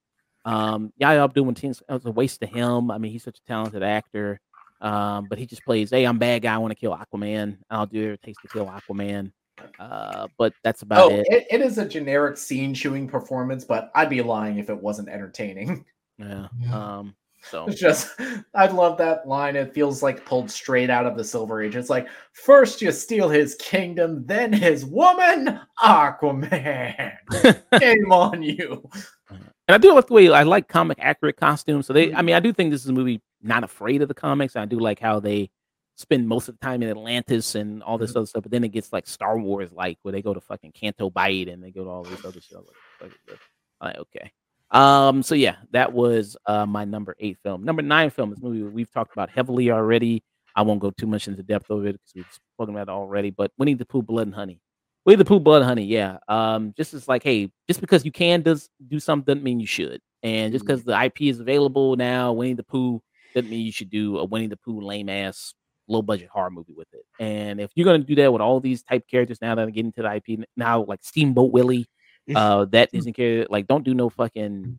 Um, Yahya Abdul-Mateen, it was a waste to him. I mean, he's such a talented actor. Um, but he just plays, hey, I'm bad guy. I want to kill Aquaman. I'll do whatever it takes to kill Aquaman. Uh, but that's about oh, it. it. It is a generic scene chewing performance, but I'd be lying if it wasn't entertaining. Yeah. Um, so it's just, I love that line. It feels like pulled straight out of the Silver Age. It's like, first you steal his kingdom, then his woman, Aquaman. Game on you. And I do like the way I like comic accurate costumes. So they, I mean, I do think this is a movie not afraid of the comics. I do like how they spend most of the time in Atlantis and all this mm-hmm. other stuff, but then it gets like Star Wars, like where they go to fucking Canto Bight and they go to all this other stuff. Like, like, okay. Um, so yeah, that was uh, my number eight film. Number nine film is a movie we've talked about heavily already. I won't go too much into depth of it because we've spoken about it already, but Winnie the Pooh, Blood and Honey. Winnie the Pooh, Blood and Honey, yeah. Um, just as like, hey, just because you can does do something doesn't mean you should. And just because the I P is available now, Winnie the Pooh doesn't mean you should do a Winnie the Pooh lame ass low budget horror movie with it. And if you're going to do that with all these type characters now that I'm getting to the I P now, like Steamboat Willie, uh, that isn't care. Like, don't do no fucking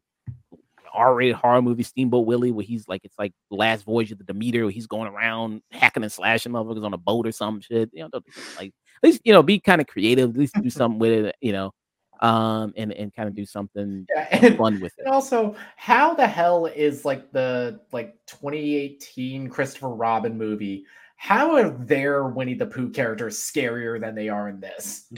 R-rated horror movie Steamboat Willie where he's like, it's like the Last Voyage of the Demeter where he's going around hacking and slashing motherfuckers on a boat or some shit. You know, don't like, at least, you know, be kind of creative. At least do something with it, you know. Um and, and kind of do something yeah, and, fun with it. And also, how the hell is like the like twenty eighteen Christopher Robin movie? How are their Winnie the Pooh characters scarier than they are in this?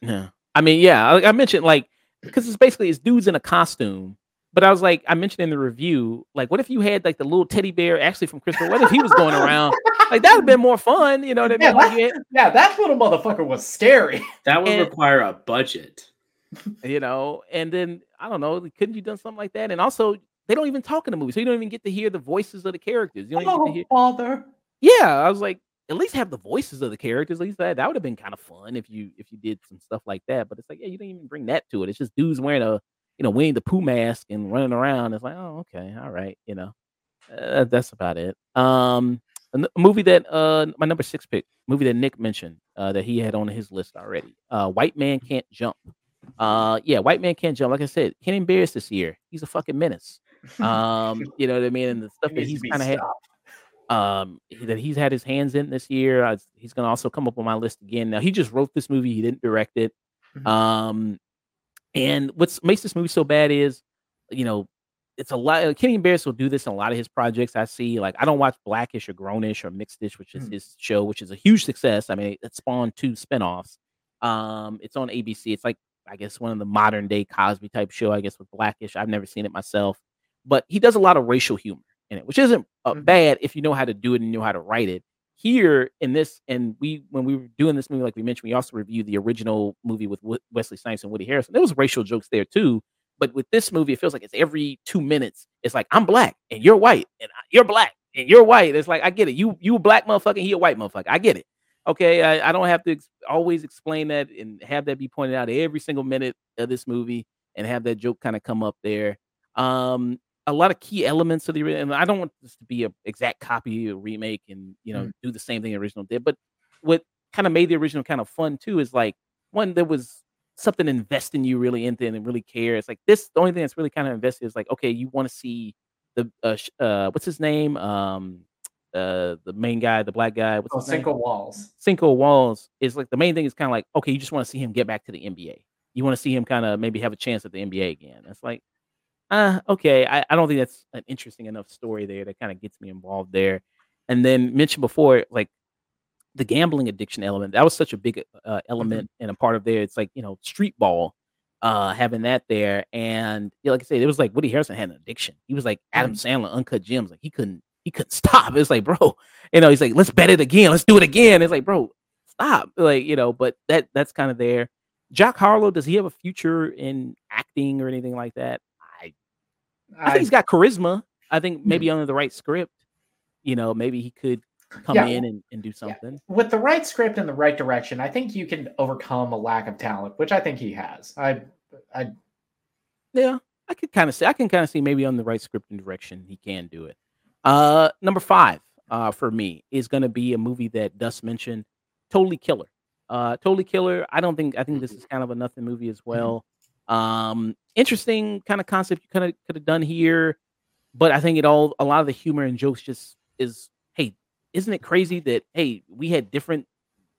Yeah, I mean, yeah, I, I mentioned like because it's basically it's dudes in a costume. But I was like, I mentioned in the review, like, what if you had like the little teddy bear actually from Christopher? What if he was going around? Like, that would have been more fun, you know what I mean? Yeah, like, that, yeah, that little motherfucker was scary. That would and, require a budget. You know, and then I don't know, couldn't you done something like that? And also, they don't even talk in the movie, so you don't even get to hear the voices of the characters. You don't oh, even get to hear... father. Yeah, I was like, at least have the voices of the characters. At least that that would have been kind of fun if you if you did some stuff like that. But it's like, yeah, you didn't even bring that to it. It's just dudes wearing a you know Winnie the Pooh mask and running around. It's like, oh, okay, all right, you know, uh, that's about it. Um, a movie that uh my number six pick, movie that Nick mentioned uh, that he had on his list already. Uh, White Man Can't Jump. Uh yeah, White Man Can't Jump. Like I said, Ken Barris this year, he's a fucking menace. Um, you know what I mean? And the stuff that he's kind of had, um, that he's had his hands in this year. I, he's gonna also come up on my list again. Now he just wrote this movie, he didn't direct it. Mm-hmm. Um, and what makes this movie so bad is, you know, it's a lot. Ken Barris will do this in a lot of his projects. I see, like I don't watch Blackish or Grownish or Mixedish, which is mm-hmm. his show, which is a huge success. I mean, it spawned two spinoffs. Um, it's on A B C. It's like I guess one of the modern day Cosby type show, I guess with Blackish. I've never seen it myself, but he does a lot of racial humor in it, which isn't uh, mm-hmm. bad if you know how to do it and know how to write it. Here in this, and we, when we were doing this movie, like we mentioned, we also reviewed the original movie with w- Wesley Snipes and Woody Harrelson. There was racial jokes there too. But with this movie, it feels like it's every two minutes. It's like, I'm black and you're white and I, you're black and you're white. It's like, I get it. You, you a black motherfucker. He a white motherfucker. I get it. Okay, I, I don't have to ex- always explain that and have that be pointed out every single minute of this movie and have that joke kind of come up there. Um, a lot of key elements of the and I don't want this to be an exact copy or remake and you know mm. do the same thing the original did. But what kind of made the original kind of fun too is like one there was something to invest in you really into and really care. It's like this the only thing that's really kind of invested is like okay, you want to see the uh, uh, what's his name. Um, Uh, the main guy, the black guy, what's oh, his name? Cinco Walls. Cinco Walls is like the main thing is kind of like okay, you just want to see him get back to the N B A. You want to see him kind of maybe have a chance at the N B A again. It's like, uh, okay, I, I don't think that's an interesting enough story there that kind of gets me involved there. And then mentioned before, like the gambling addiction element, that was such a big uh, element mm-hmm. and a part of there. It's like you know street ball, uh, having that there, and you know, like I said, it was like Woody Harrelson had an addiction. He was like Adam mm-hmm. Sandler, Uncut Gems, like he couldn't. He couldn't stop. It's like, bro, you know, he's like, let's bet it again. Let's do it again. It's like, bro, stop. Like, you know, but that that's kind of there. Jack Harlow, does he have a future in acting or anything like that? I I, I think he's got charisma. I think maybe mm-hmm. under the right script, you know, maybe he could come yeah. in and, and do something. Yeah. With the right script and the right direction, I think you can overcome a lack of talent, which I think he has. I I Yeah, I could kind of see I can kind of see maybe on the right script and direction he can do it. Uh, number five uh, for me is going to be a movie that Dust mentioned, Totally Killer. Uh, Totally Killer. I don't think I think this is kind of a nothing movie as well. Mm-hmm. Um, interesting kind of concept you kind of could have done here, but I think it all a lot of the humor and jokes just is. Hey, isn't it crazy that hey we had different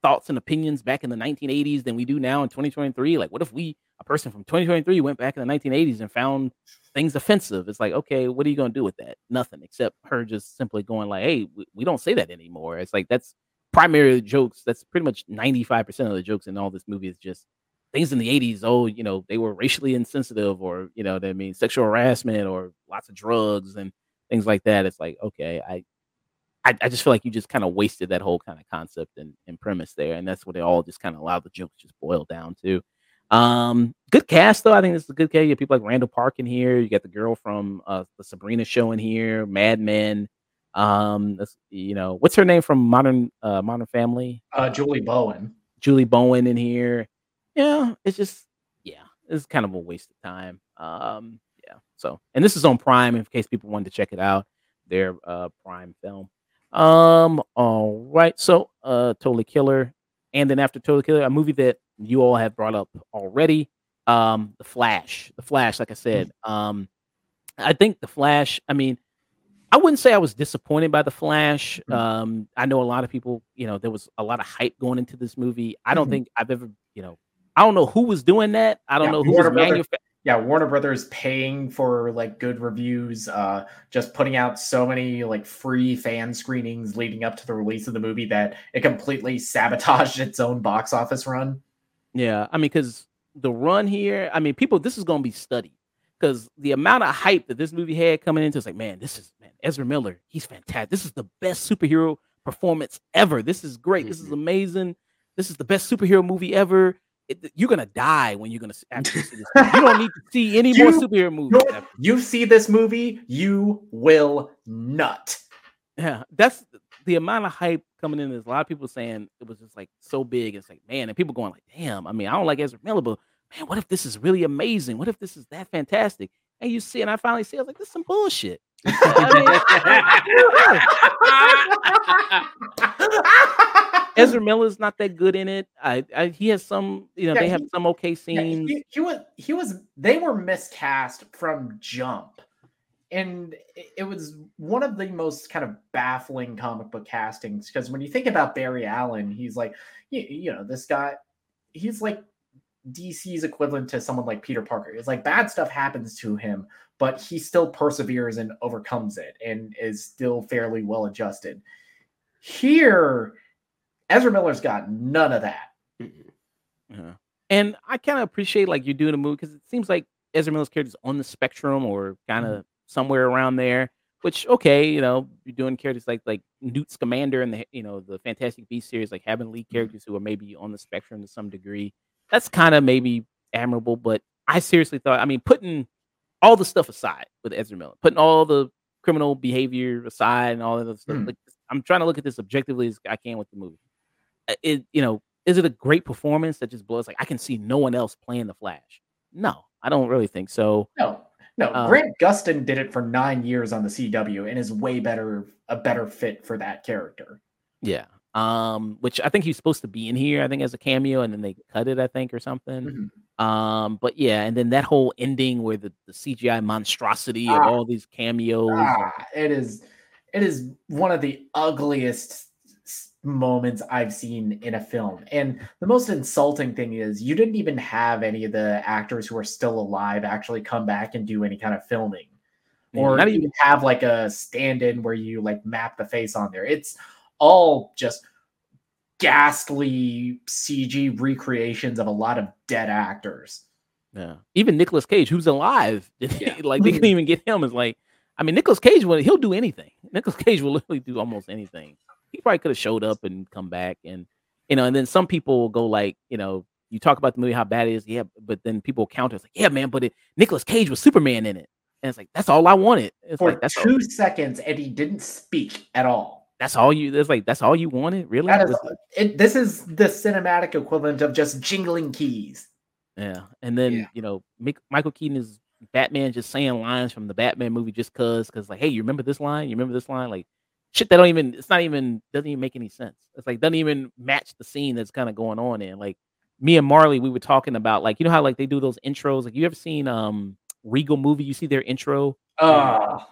thoughts and opinions back in the nineteen eighties than we do now in twenty twenty-three? Like, what if we a person from twenty twenty-three went back in the nineteen eighties and found things offensive? It's like, okay, what are you going to do with that? Nothing, except her just simply going like, hey, we, we don't say that anymore. It's like, that's primary jokes. That's pretty much ninety-five percent of the jokes in all this movie is just things in the eighties. Oh, you know, they were racially insensitive or, you know what I mean? Sexual harassment or lots of drugs and things like that. It's like, okay, I, I, I just feel like you just kind of wasted that whole kind of concept and, and premise there. And that's what they all just kind of allow the jokes just boil down to. Um, good cast though. I think this is a good cast. You have people like Randall Park in here. You got the girl from uh, the Sabrina show in here. Mad Men. Um, that's, you know, what's her name from Modern uh, Modern Family? Uh, Julie Bowen. Julie Bowen in here. Yeah, it's just yeah, it's kind of a waste of time. Um, yeah. So, and this is on Prime in case people wanted to check it out. their uh, prime film. Um, all right. So, uh, Totally Killer. And then after Totally Killer, a movie that you all have brought up already, um, The Flash. The Flash, like I said. Um, I think The Flash, I mean, I wouldn't say I was disappointed by The Flash. Um, I know a lot of people, you know, there was a lot of hype going into this movie. I don't mm-hmm. think I've ever, you know, I don't know who was doing that. I don't yeah, know who Warner was manufacturing. Yeah, Warner Brothers paying for like good reviews, uh, just putting out so many like free fan screenings leading up to the release of the movie that it completely sabotaged its own box office run. Yeah, I mean, because the run here, I mean, people, this is going to be studied because the amount of hype that this movie had coming into, it's like, man, this is man, Ezra Miller. He's fantastic. This is the best superhero performance ever. This is great. Mm-hmm. This is amazing. This is the best superhero movie ever. It, you're gonna die when you're gonna actually see this movie. You don't need to see any you, more superhero movies. You see this movie, you will nut. Yeah, that's the amount of hype coming in. There's a lot of people saying it was just like so big. It's like, man, and people going like, damn. I mean, I don't like Ezra Miller, but man, what if this is really amazing? What if this is that fantastic? And you see, and I finally see, I was like, this is some bullshit. I mean, Ezra Miller's not that good in it. I, I he has some, you know, yeah, they have he, some okay scenes. Yeah, he, he was, he was, they were miscast from jump, and it was one of the most kind of baffling comic book castings because when you think about Barry Allen, he's like, you, you know, this guy, he's like D C's equivalent to someone like Peter Parker. It's like bad stuff happens to him, but he still perseveres and overcomes it and is still fairly well adjusted. Here, Ezra Miller's got none of that. Yeah. And I kind of appreciate like you're doing a movie because it seems like Ezra Miller's character's on the spectrum or kind of mm-hmm. somewhere around there, which, okay, you know, you're doing characters like like Newt Scamander and the, you know, the Fantastic Beasts series, like having lead characters who are maybe on the spectrum to some degree. That's kind of maybe admirable, but I seriously thought, I mean, putting all the stuff aside with Ezra Miller, putting all the criminal behavior aside and all that other stuff. Hmm. Like, I'm trying to look at this objectively as I can with the movie. It, you know, is it a great performance that just blows? Like, I can see no one else playing the Flash. No, I don't really think so. No, no. Um, Grant Gustin did it for nine years on the C W and is way better, a better fit for that character. Yeah. Um, which I think he's supposed to be in here, I think, as a cameo, and then they cut it, I think, or something. Mm-hmm. Um, but yeah, and then that whole ending where the, the C G I monstrosity ah, of all these cameos. Ah, it is it is one of the ugliest moments I've seen in a film. And the most insulting thing is you didn't even have any of the actors who are still alive actually come back and do any kind of filming. Or not even have like a stand-in where you like map the face on there. It's all just ghastly C G recreations of a lot of dead actors. Yeah. Even Nicolas Cage, who's alive. Yeah. Like, they couldn't even get him. It's like, I mean, Nicolas Cage, will, he'll do anything. Nicolas Cage will literally do almost anything. He probably could have showed up and come back. And, you know, and then some people will go like, you know, you talk about the movie, how bad it is. Yeah. But then people counter. It's like, yeah, man, but it, Nicolas Cage was Superman in it. And it's like, that's all I wanted. It's For like, that's two all. seconds, and he didn't speak at all. That's all you. That's like that's all you wanted, really. That is, it, this is the cinematic equivalent of just jingling keys. Yeah, and then yeah. you know, Mick, Michael Keaton is Batman, just saying lines from the Batman movie just cause, because like, hey, you remember this line? You remember this line? Like, shit, that don't even. It's not even. Doesn't even make any sense. It's like doesn't even match the scene that's kind of going on in. Like me and Marley, we were talking about like you know how like they do those intros. Like you ever seen um Regal movie? You see their intro. Ah. Uh.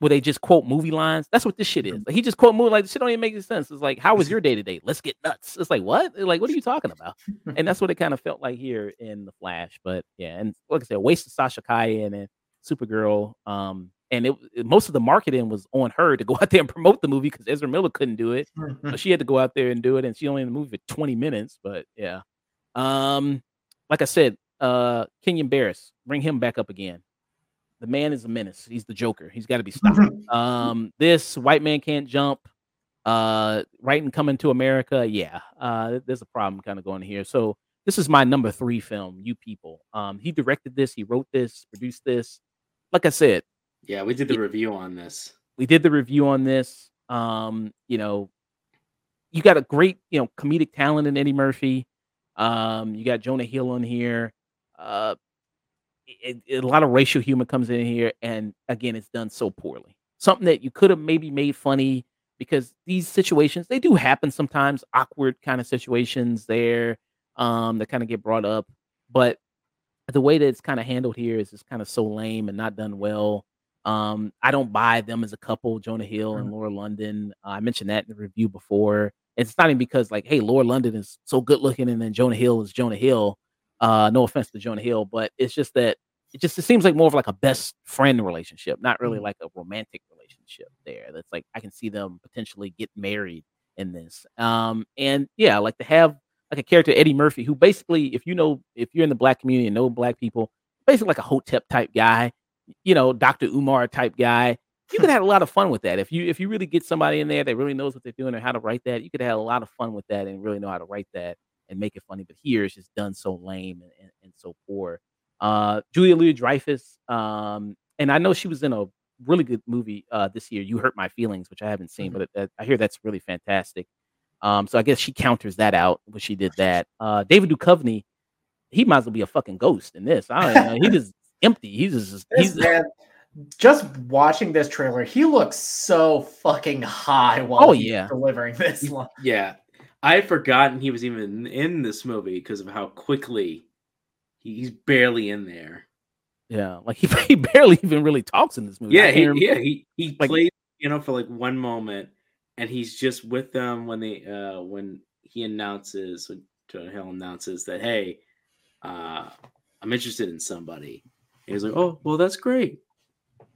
Where they just quote movie lines. That's what this shit is. Like, he just quote movie like this shit don't even make any sense. It's like, how was your day today? Let's get nuts. It's like, what? It's like, what are you talking about? And that's what it kind of felt like here in The Flash. But yeah, and like I said, wasted Sasha Kaye and then Supergirl. Um, and it, it most of the marketing was on her to go out there and promote the movie because Ezra Miller couldn't do it. So she had to go out there and do it, and she only in the movie for twenty minutes. But yeah, um, like I said, uh, Kenyon Barris, bring him back up again. The man is a menace. He's the Joker. He's got to be stopped. Um, this White Man Can't Jump, uh, right and Coming to America. Yeah, uh, there's a problem kind of going here. So this is my number three film, You People. Um, he directed this. He wrote this, produced this. Like I said. Yeah, we did the it, review on this. We did the review on this. Um, you know, you got a great, you know, comedic talent in Eddie Murphy. Um, you got Jonah Hill on here. Uh, It, it, a lot of racial humor comes in here, and again, it's done so poorly. something that you could have maybe made funny, because these situations, they do happen sometimes, awkward kind of situations there um, that kind of get brought up. But the way that it's kind of handled here is just kind of so lame and not done well. Um, I don't buy them as a couple, Jonah Hill and Laura London. Uh, I mentioned that in the review before. It's not even because, like, hey, Laura London is so good looking and then Jonah Hill is Jonah Hill. Uh, no offense to Jonah Hill, but it's just that it just it seems like more of like a best friend relationship, not really like a romantic relationship there. That's like, I can see them potentially get married in this. Um, and yeah, like to have like a character, Eddie Murphy, who basically, if you know, if you're in the black community and know black people, basically like a Hotep type guy, you know, Doctor Umar type guy. You could have a lot of fun with that. If you if you really get somebody in there that really knows what they're doing or how to write that, you could have a lot of fun with that and really know how to write that and make it funny. But here it's just done so lame and, and, and so poor. Uh, Julia Louis-Dreyfus, um, and I know she was in a really good movie uh, this year, You Hurt My Feelings, which I haven't seen, mm-hmm. but it, I hear that's really fantastic. Um, so I guess she counters that out when she did that. Uh, David Duchovny, he might as well be a fucking ghost in this. I don't know. He just empty. He's just... He's, man, just watching this trailer, he looks so fucking high while oh, yeah. he's delivering this one. Yeah. I had forgotten he was even in this movie because of how quickly he's barely in there. Yeah, like he, he barely even really talks in this movie. Yeah, he, yeah, he he like, plays you know for like one moment, and he's just with them when they uh, when he announces, when Jonah Hill announces that, hey, uh, I'm interested in somebody. And he's like, oh, well, that's great.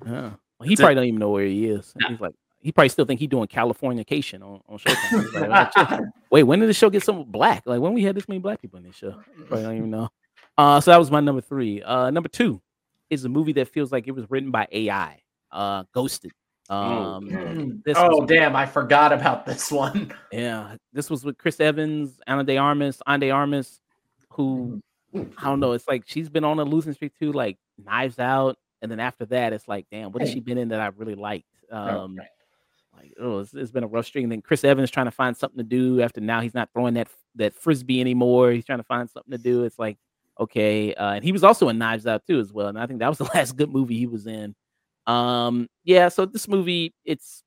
Yeah, well, he so, probably don't even know where he is. Nah. He's like. He probably still think he's doing Californication on, on Showtime. Like, wait, when did the show get some black? Like, when we had this many black people in this show? Probably don't even know. Uh, so that was my number three. Uh, number two is a movie that feels like it was written by A I. Uh, Ghosted. Um, mm. this oh, damn. With, I forgot about this one. Yeah. This was with Chris Evans, Ana de Armas, Ana de Armas, who, I don't know, it's like she's been on a losing streak too, like Knives Out. And then after that, it's like, damn, what has she been in that I really liked? Um, right. Like, oh, it's, it's been a rough string. And then Chris Evans trying to find something to do after now he's not throwing that that frisbee anymore. He's trying to find something to do. It's like, okay. Uh, and he was also in Knives Out too as well. And I think that was the last good movie he was in. Um, yeah. So this movie, it's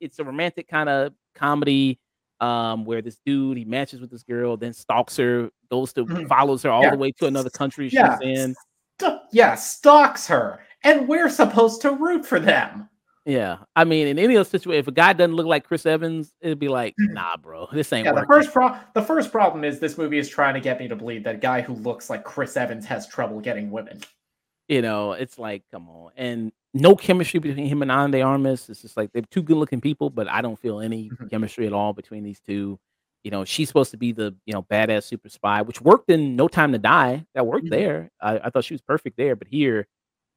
it's a romantic kind of comedy um, where this dude, he matches with this girl, then stalks her, goes to mm-hmm. follows her all yeah. the way to another country. Yeah. She's in. St- yeah. Stalks her. And we're supposed to root for them. Yeah, I mean, in any other situation, if a guy doesn't look like Chris Evans, it'd be like, nah, bro, this ain't yeah, working. The first, pro- the first problem is this movie is trying to get me to believe that a guy who looks like Chris Evans has trouble getting women. You know, it's like, come on. And no chemistry between him and Ana de Armas. It's just like, they're two good-looking people, but I don't feel any mm-hmm. chemistry at all between these two. You know, she's supposed to be the, you know, badass super spy, which worked in No Time to Die. That worked mm-hmm. there. I, I thought she was perfect there, but here,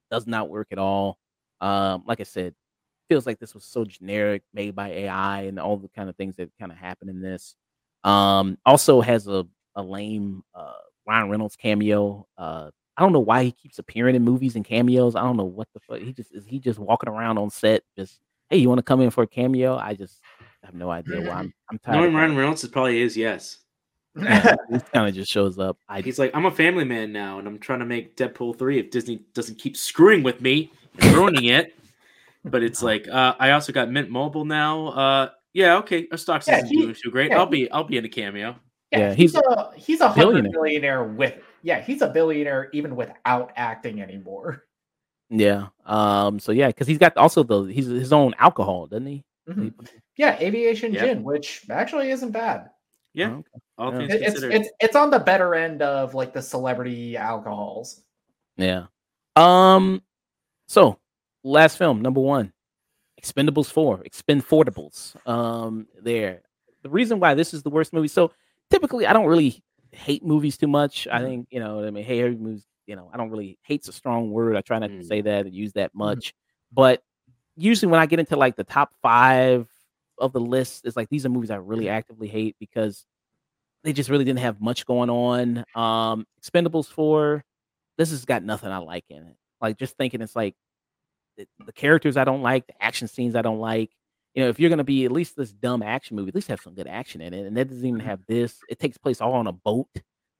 does not work at all. Um, like I said, feels like this was so generic, made by A I, and all the kind of things that kind of happen in this. Um, also has a a lame uh, Ryan Reynolds cameo. Uh, I don't know why he keeps appearing in movies and cameos. I don't know what the fuck. He just is he just walking around on set, just hey, you want to come in for a cameo? I just have no idea why. I'm I'm tired. Knowing Ryan Reynolds, it probably is yes. Yeah, he kind of just shows up. I, He's like, I'm a family man now, and I'm trying to make Deadpool three. If Disney doesn't keep screwing with me and ruining it. But it's like, uh, I also got Mint Mobile now. Uh, yeah, okay, our stocks yeah, isn't he, doing too great. Yeah, I'll be, I'll be in a cameo. Yeah, yeah he's, he's a he's a hundred billionaire with yeah, he's a billionaire even without acting anymore. Yeah. Um. So yeah, because he's got also the he's his own alcohol, doesn't he? Mm-hmm. Yeah, aviation yeah. gin, which actually isn't bad. Yeah. Okay. All yeah. things it's, considered, it's it's on the better end of like the celebrity alcohols. Yeah. Um. So. Last film, number one, Expendables four, Expendables. Um, there. The reason why this is the worst movie. So typically, I don't really hate movies too much. I think you know. I mean, hey, every movie. You know, I don't really hate's a strong word. I try not to say that and use that much. But usually, when I get into like the top five of the list, it's like these are movies I really actively hate because they just really didn't have much going on. Um, Expendables four. This has got nothing I like in it. Like just thinking, it's like. The characters I don't like, the action scenes I don't like. You know, if you're going to be at least this dumb action movie, at least have some good action in it. And that doesn't even have this. It takes place all on a boat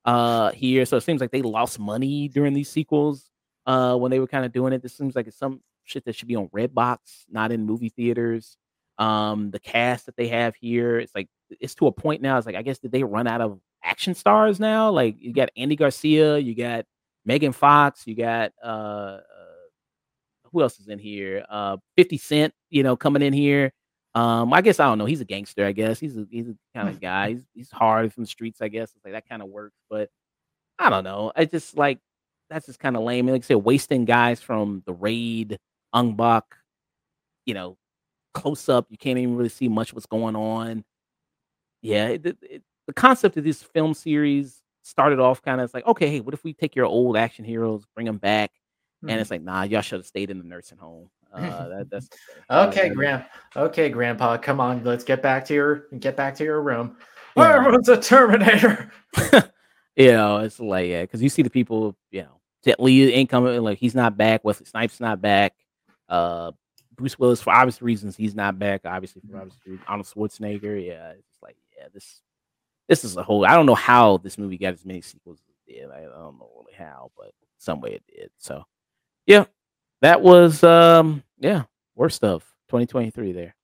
uh, here. So it seems like they lost money during these sequels uh, when they were kind of doing it. This seems like it's some shit that should be on Redbox, not in movie theaters. Um, the cast that they have here, it's like, it's to a point now. It's like, I guess, did they run out of action stars now? Like, you got Andy Garcia, you got Megan Fox, you got, uh, uh who else is in here? Uh, fifty Cent, you know, coming in here. Um, I guess, I don't know. He's a gangster, I guess. He's a, he's a kind of guy. He's, he's hard from the streets, I guess. It's like, that kind of works, but I don't know. I just like, that's just kind of lame. Like I said, wasting guys from The Raid, Ong Bak, you know, close up, you can't even really see much what's going on. Yeah, it, it, the concept of this film series started off kind of, it's like, okay, hey, what if we take your old action heroes, bring them back? Mm-hmm. And it's like, nah, y'all should have stayed in the nursing home. Uh, that, that's okay, uh, Grandpa. Okay, Grandpa, come on, let's get back to your get back to your room. Yeah. Everyone's a Terminator. You know, it's like, yeah, because you see the people, you know, Jet Li ain't coming, like, he's not back. Wesley Snipes not back. Uh, Bruce Willis, for obvious reasons, he's not back. Obviously, for obvious reasons. Arnold Schwarzenegger, yeah, it's like, yeah, this, this is a whole. I don't know how this movie got as many sequels as it did. I don't know really how, but some way it did. So, yeah, that was, um, yeah, worst of twenty twenty-three there.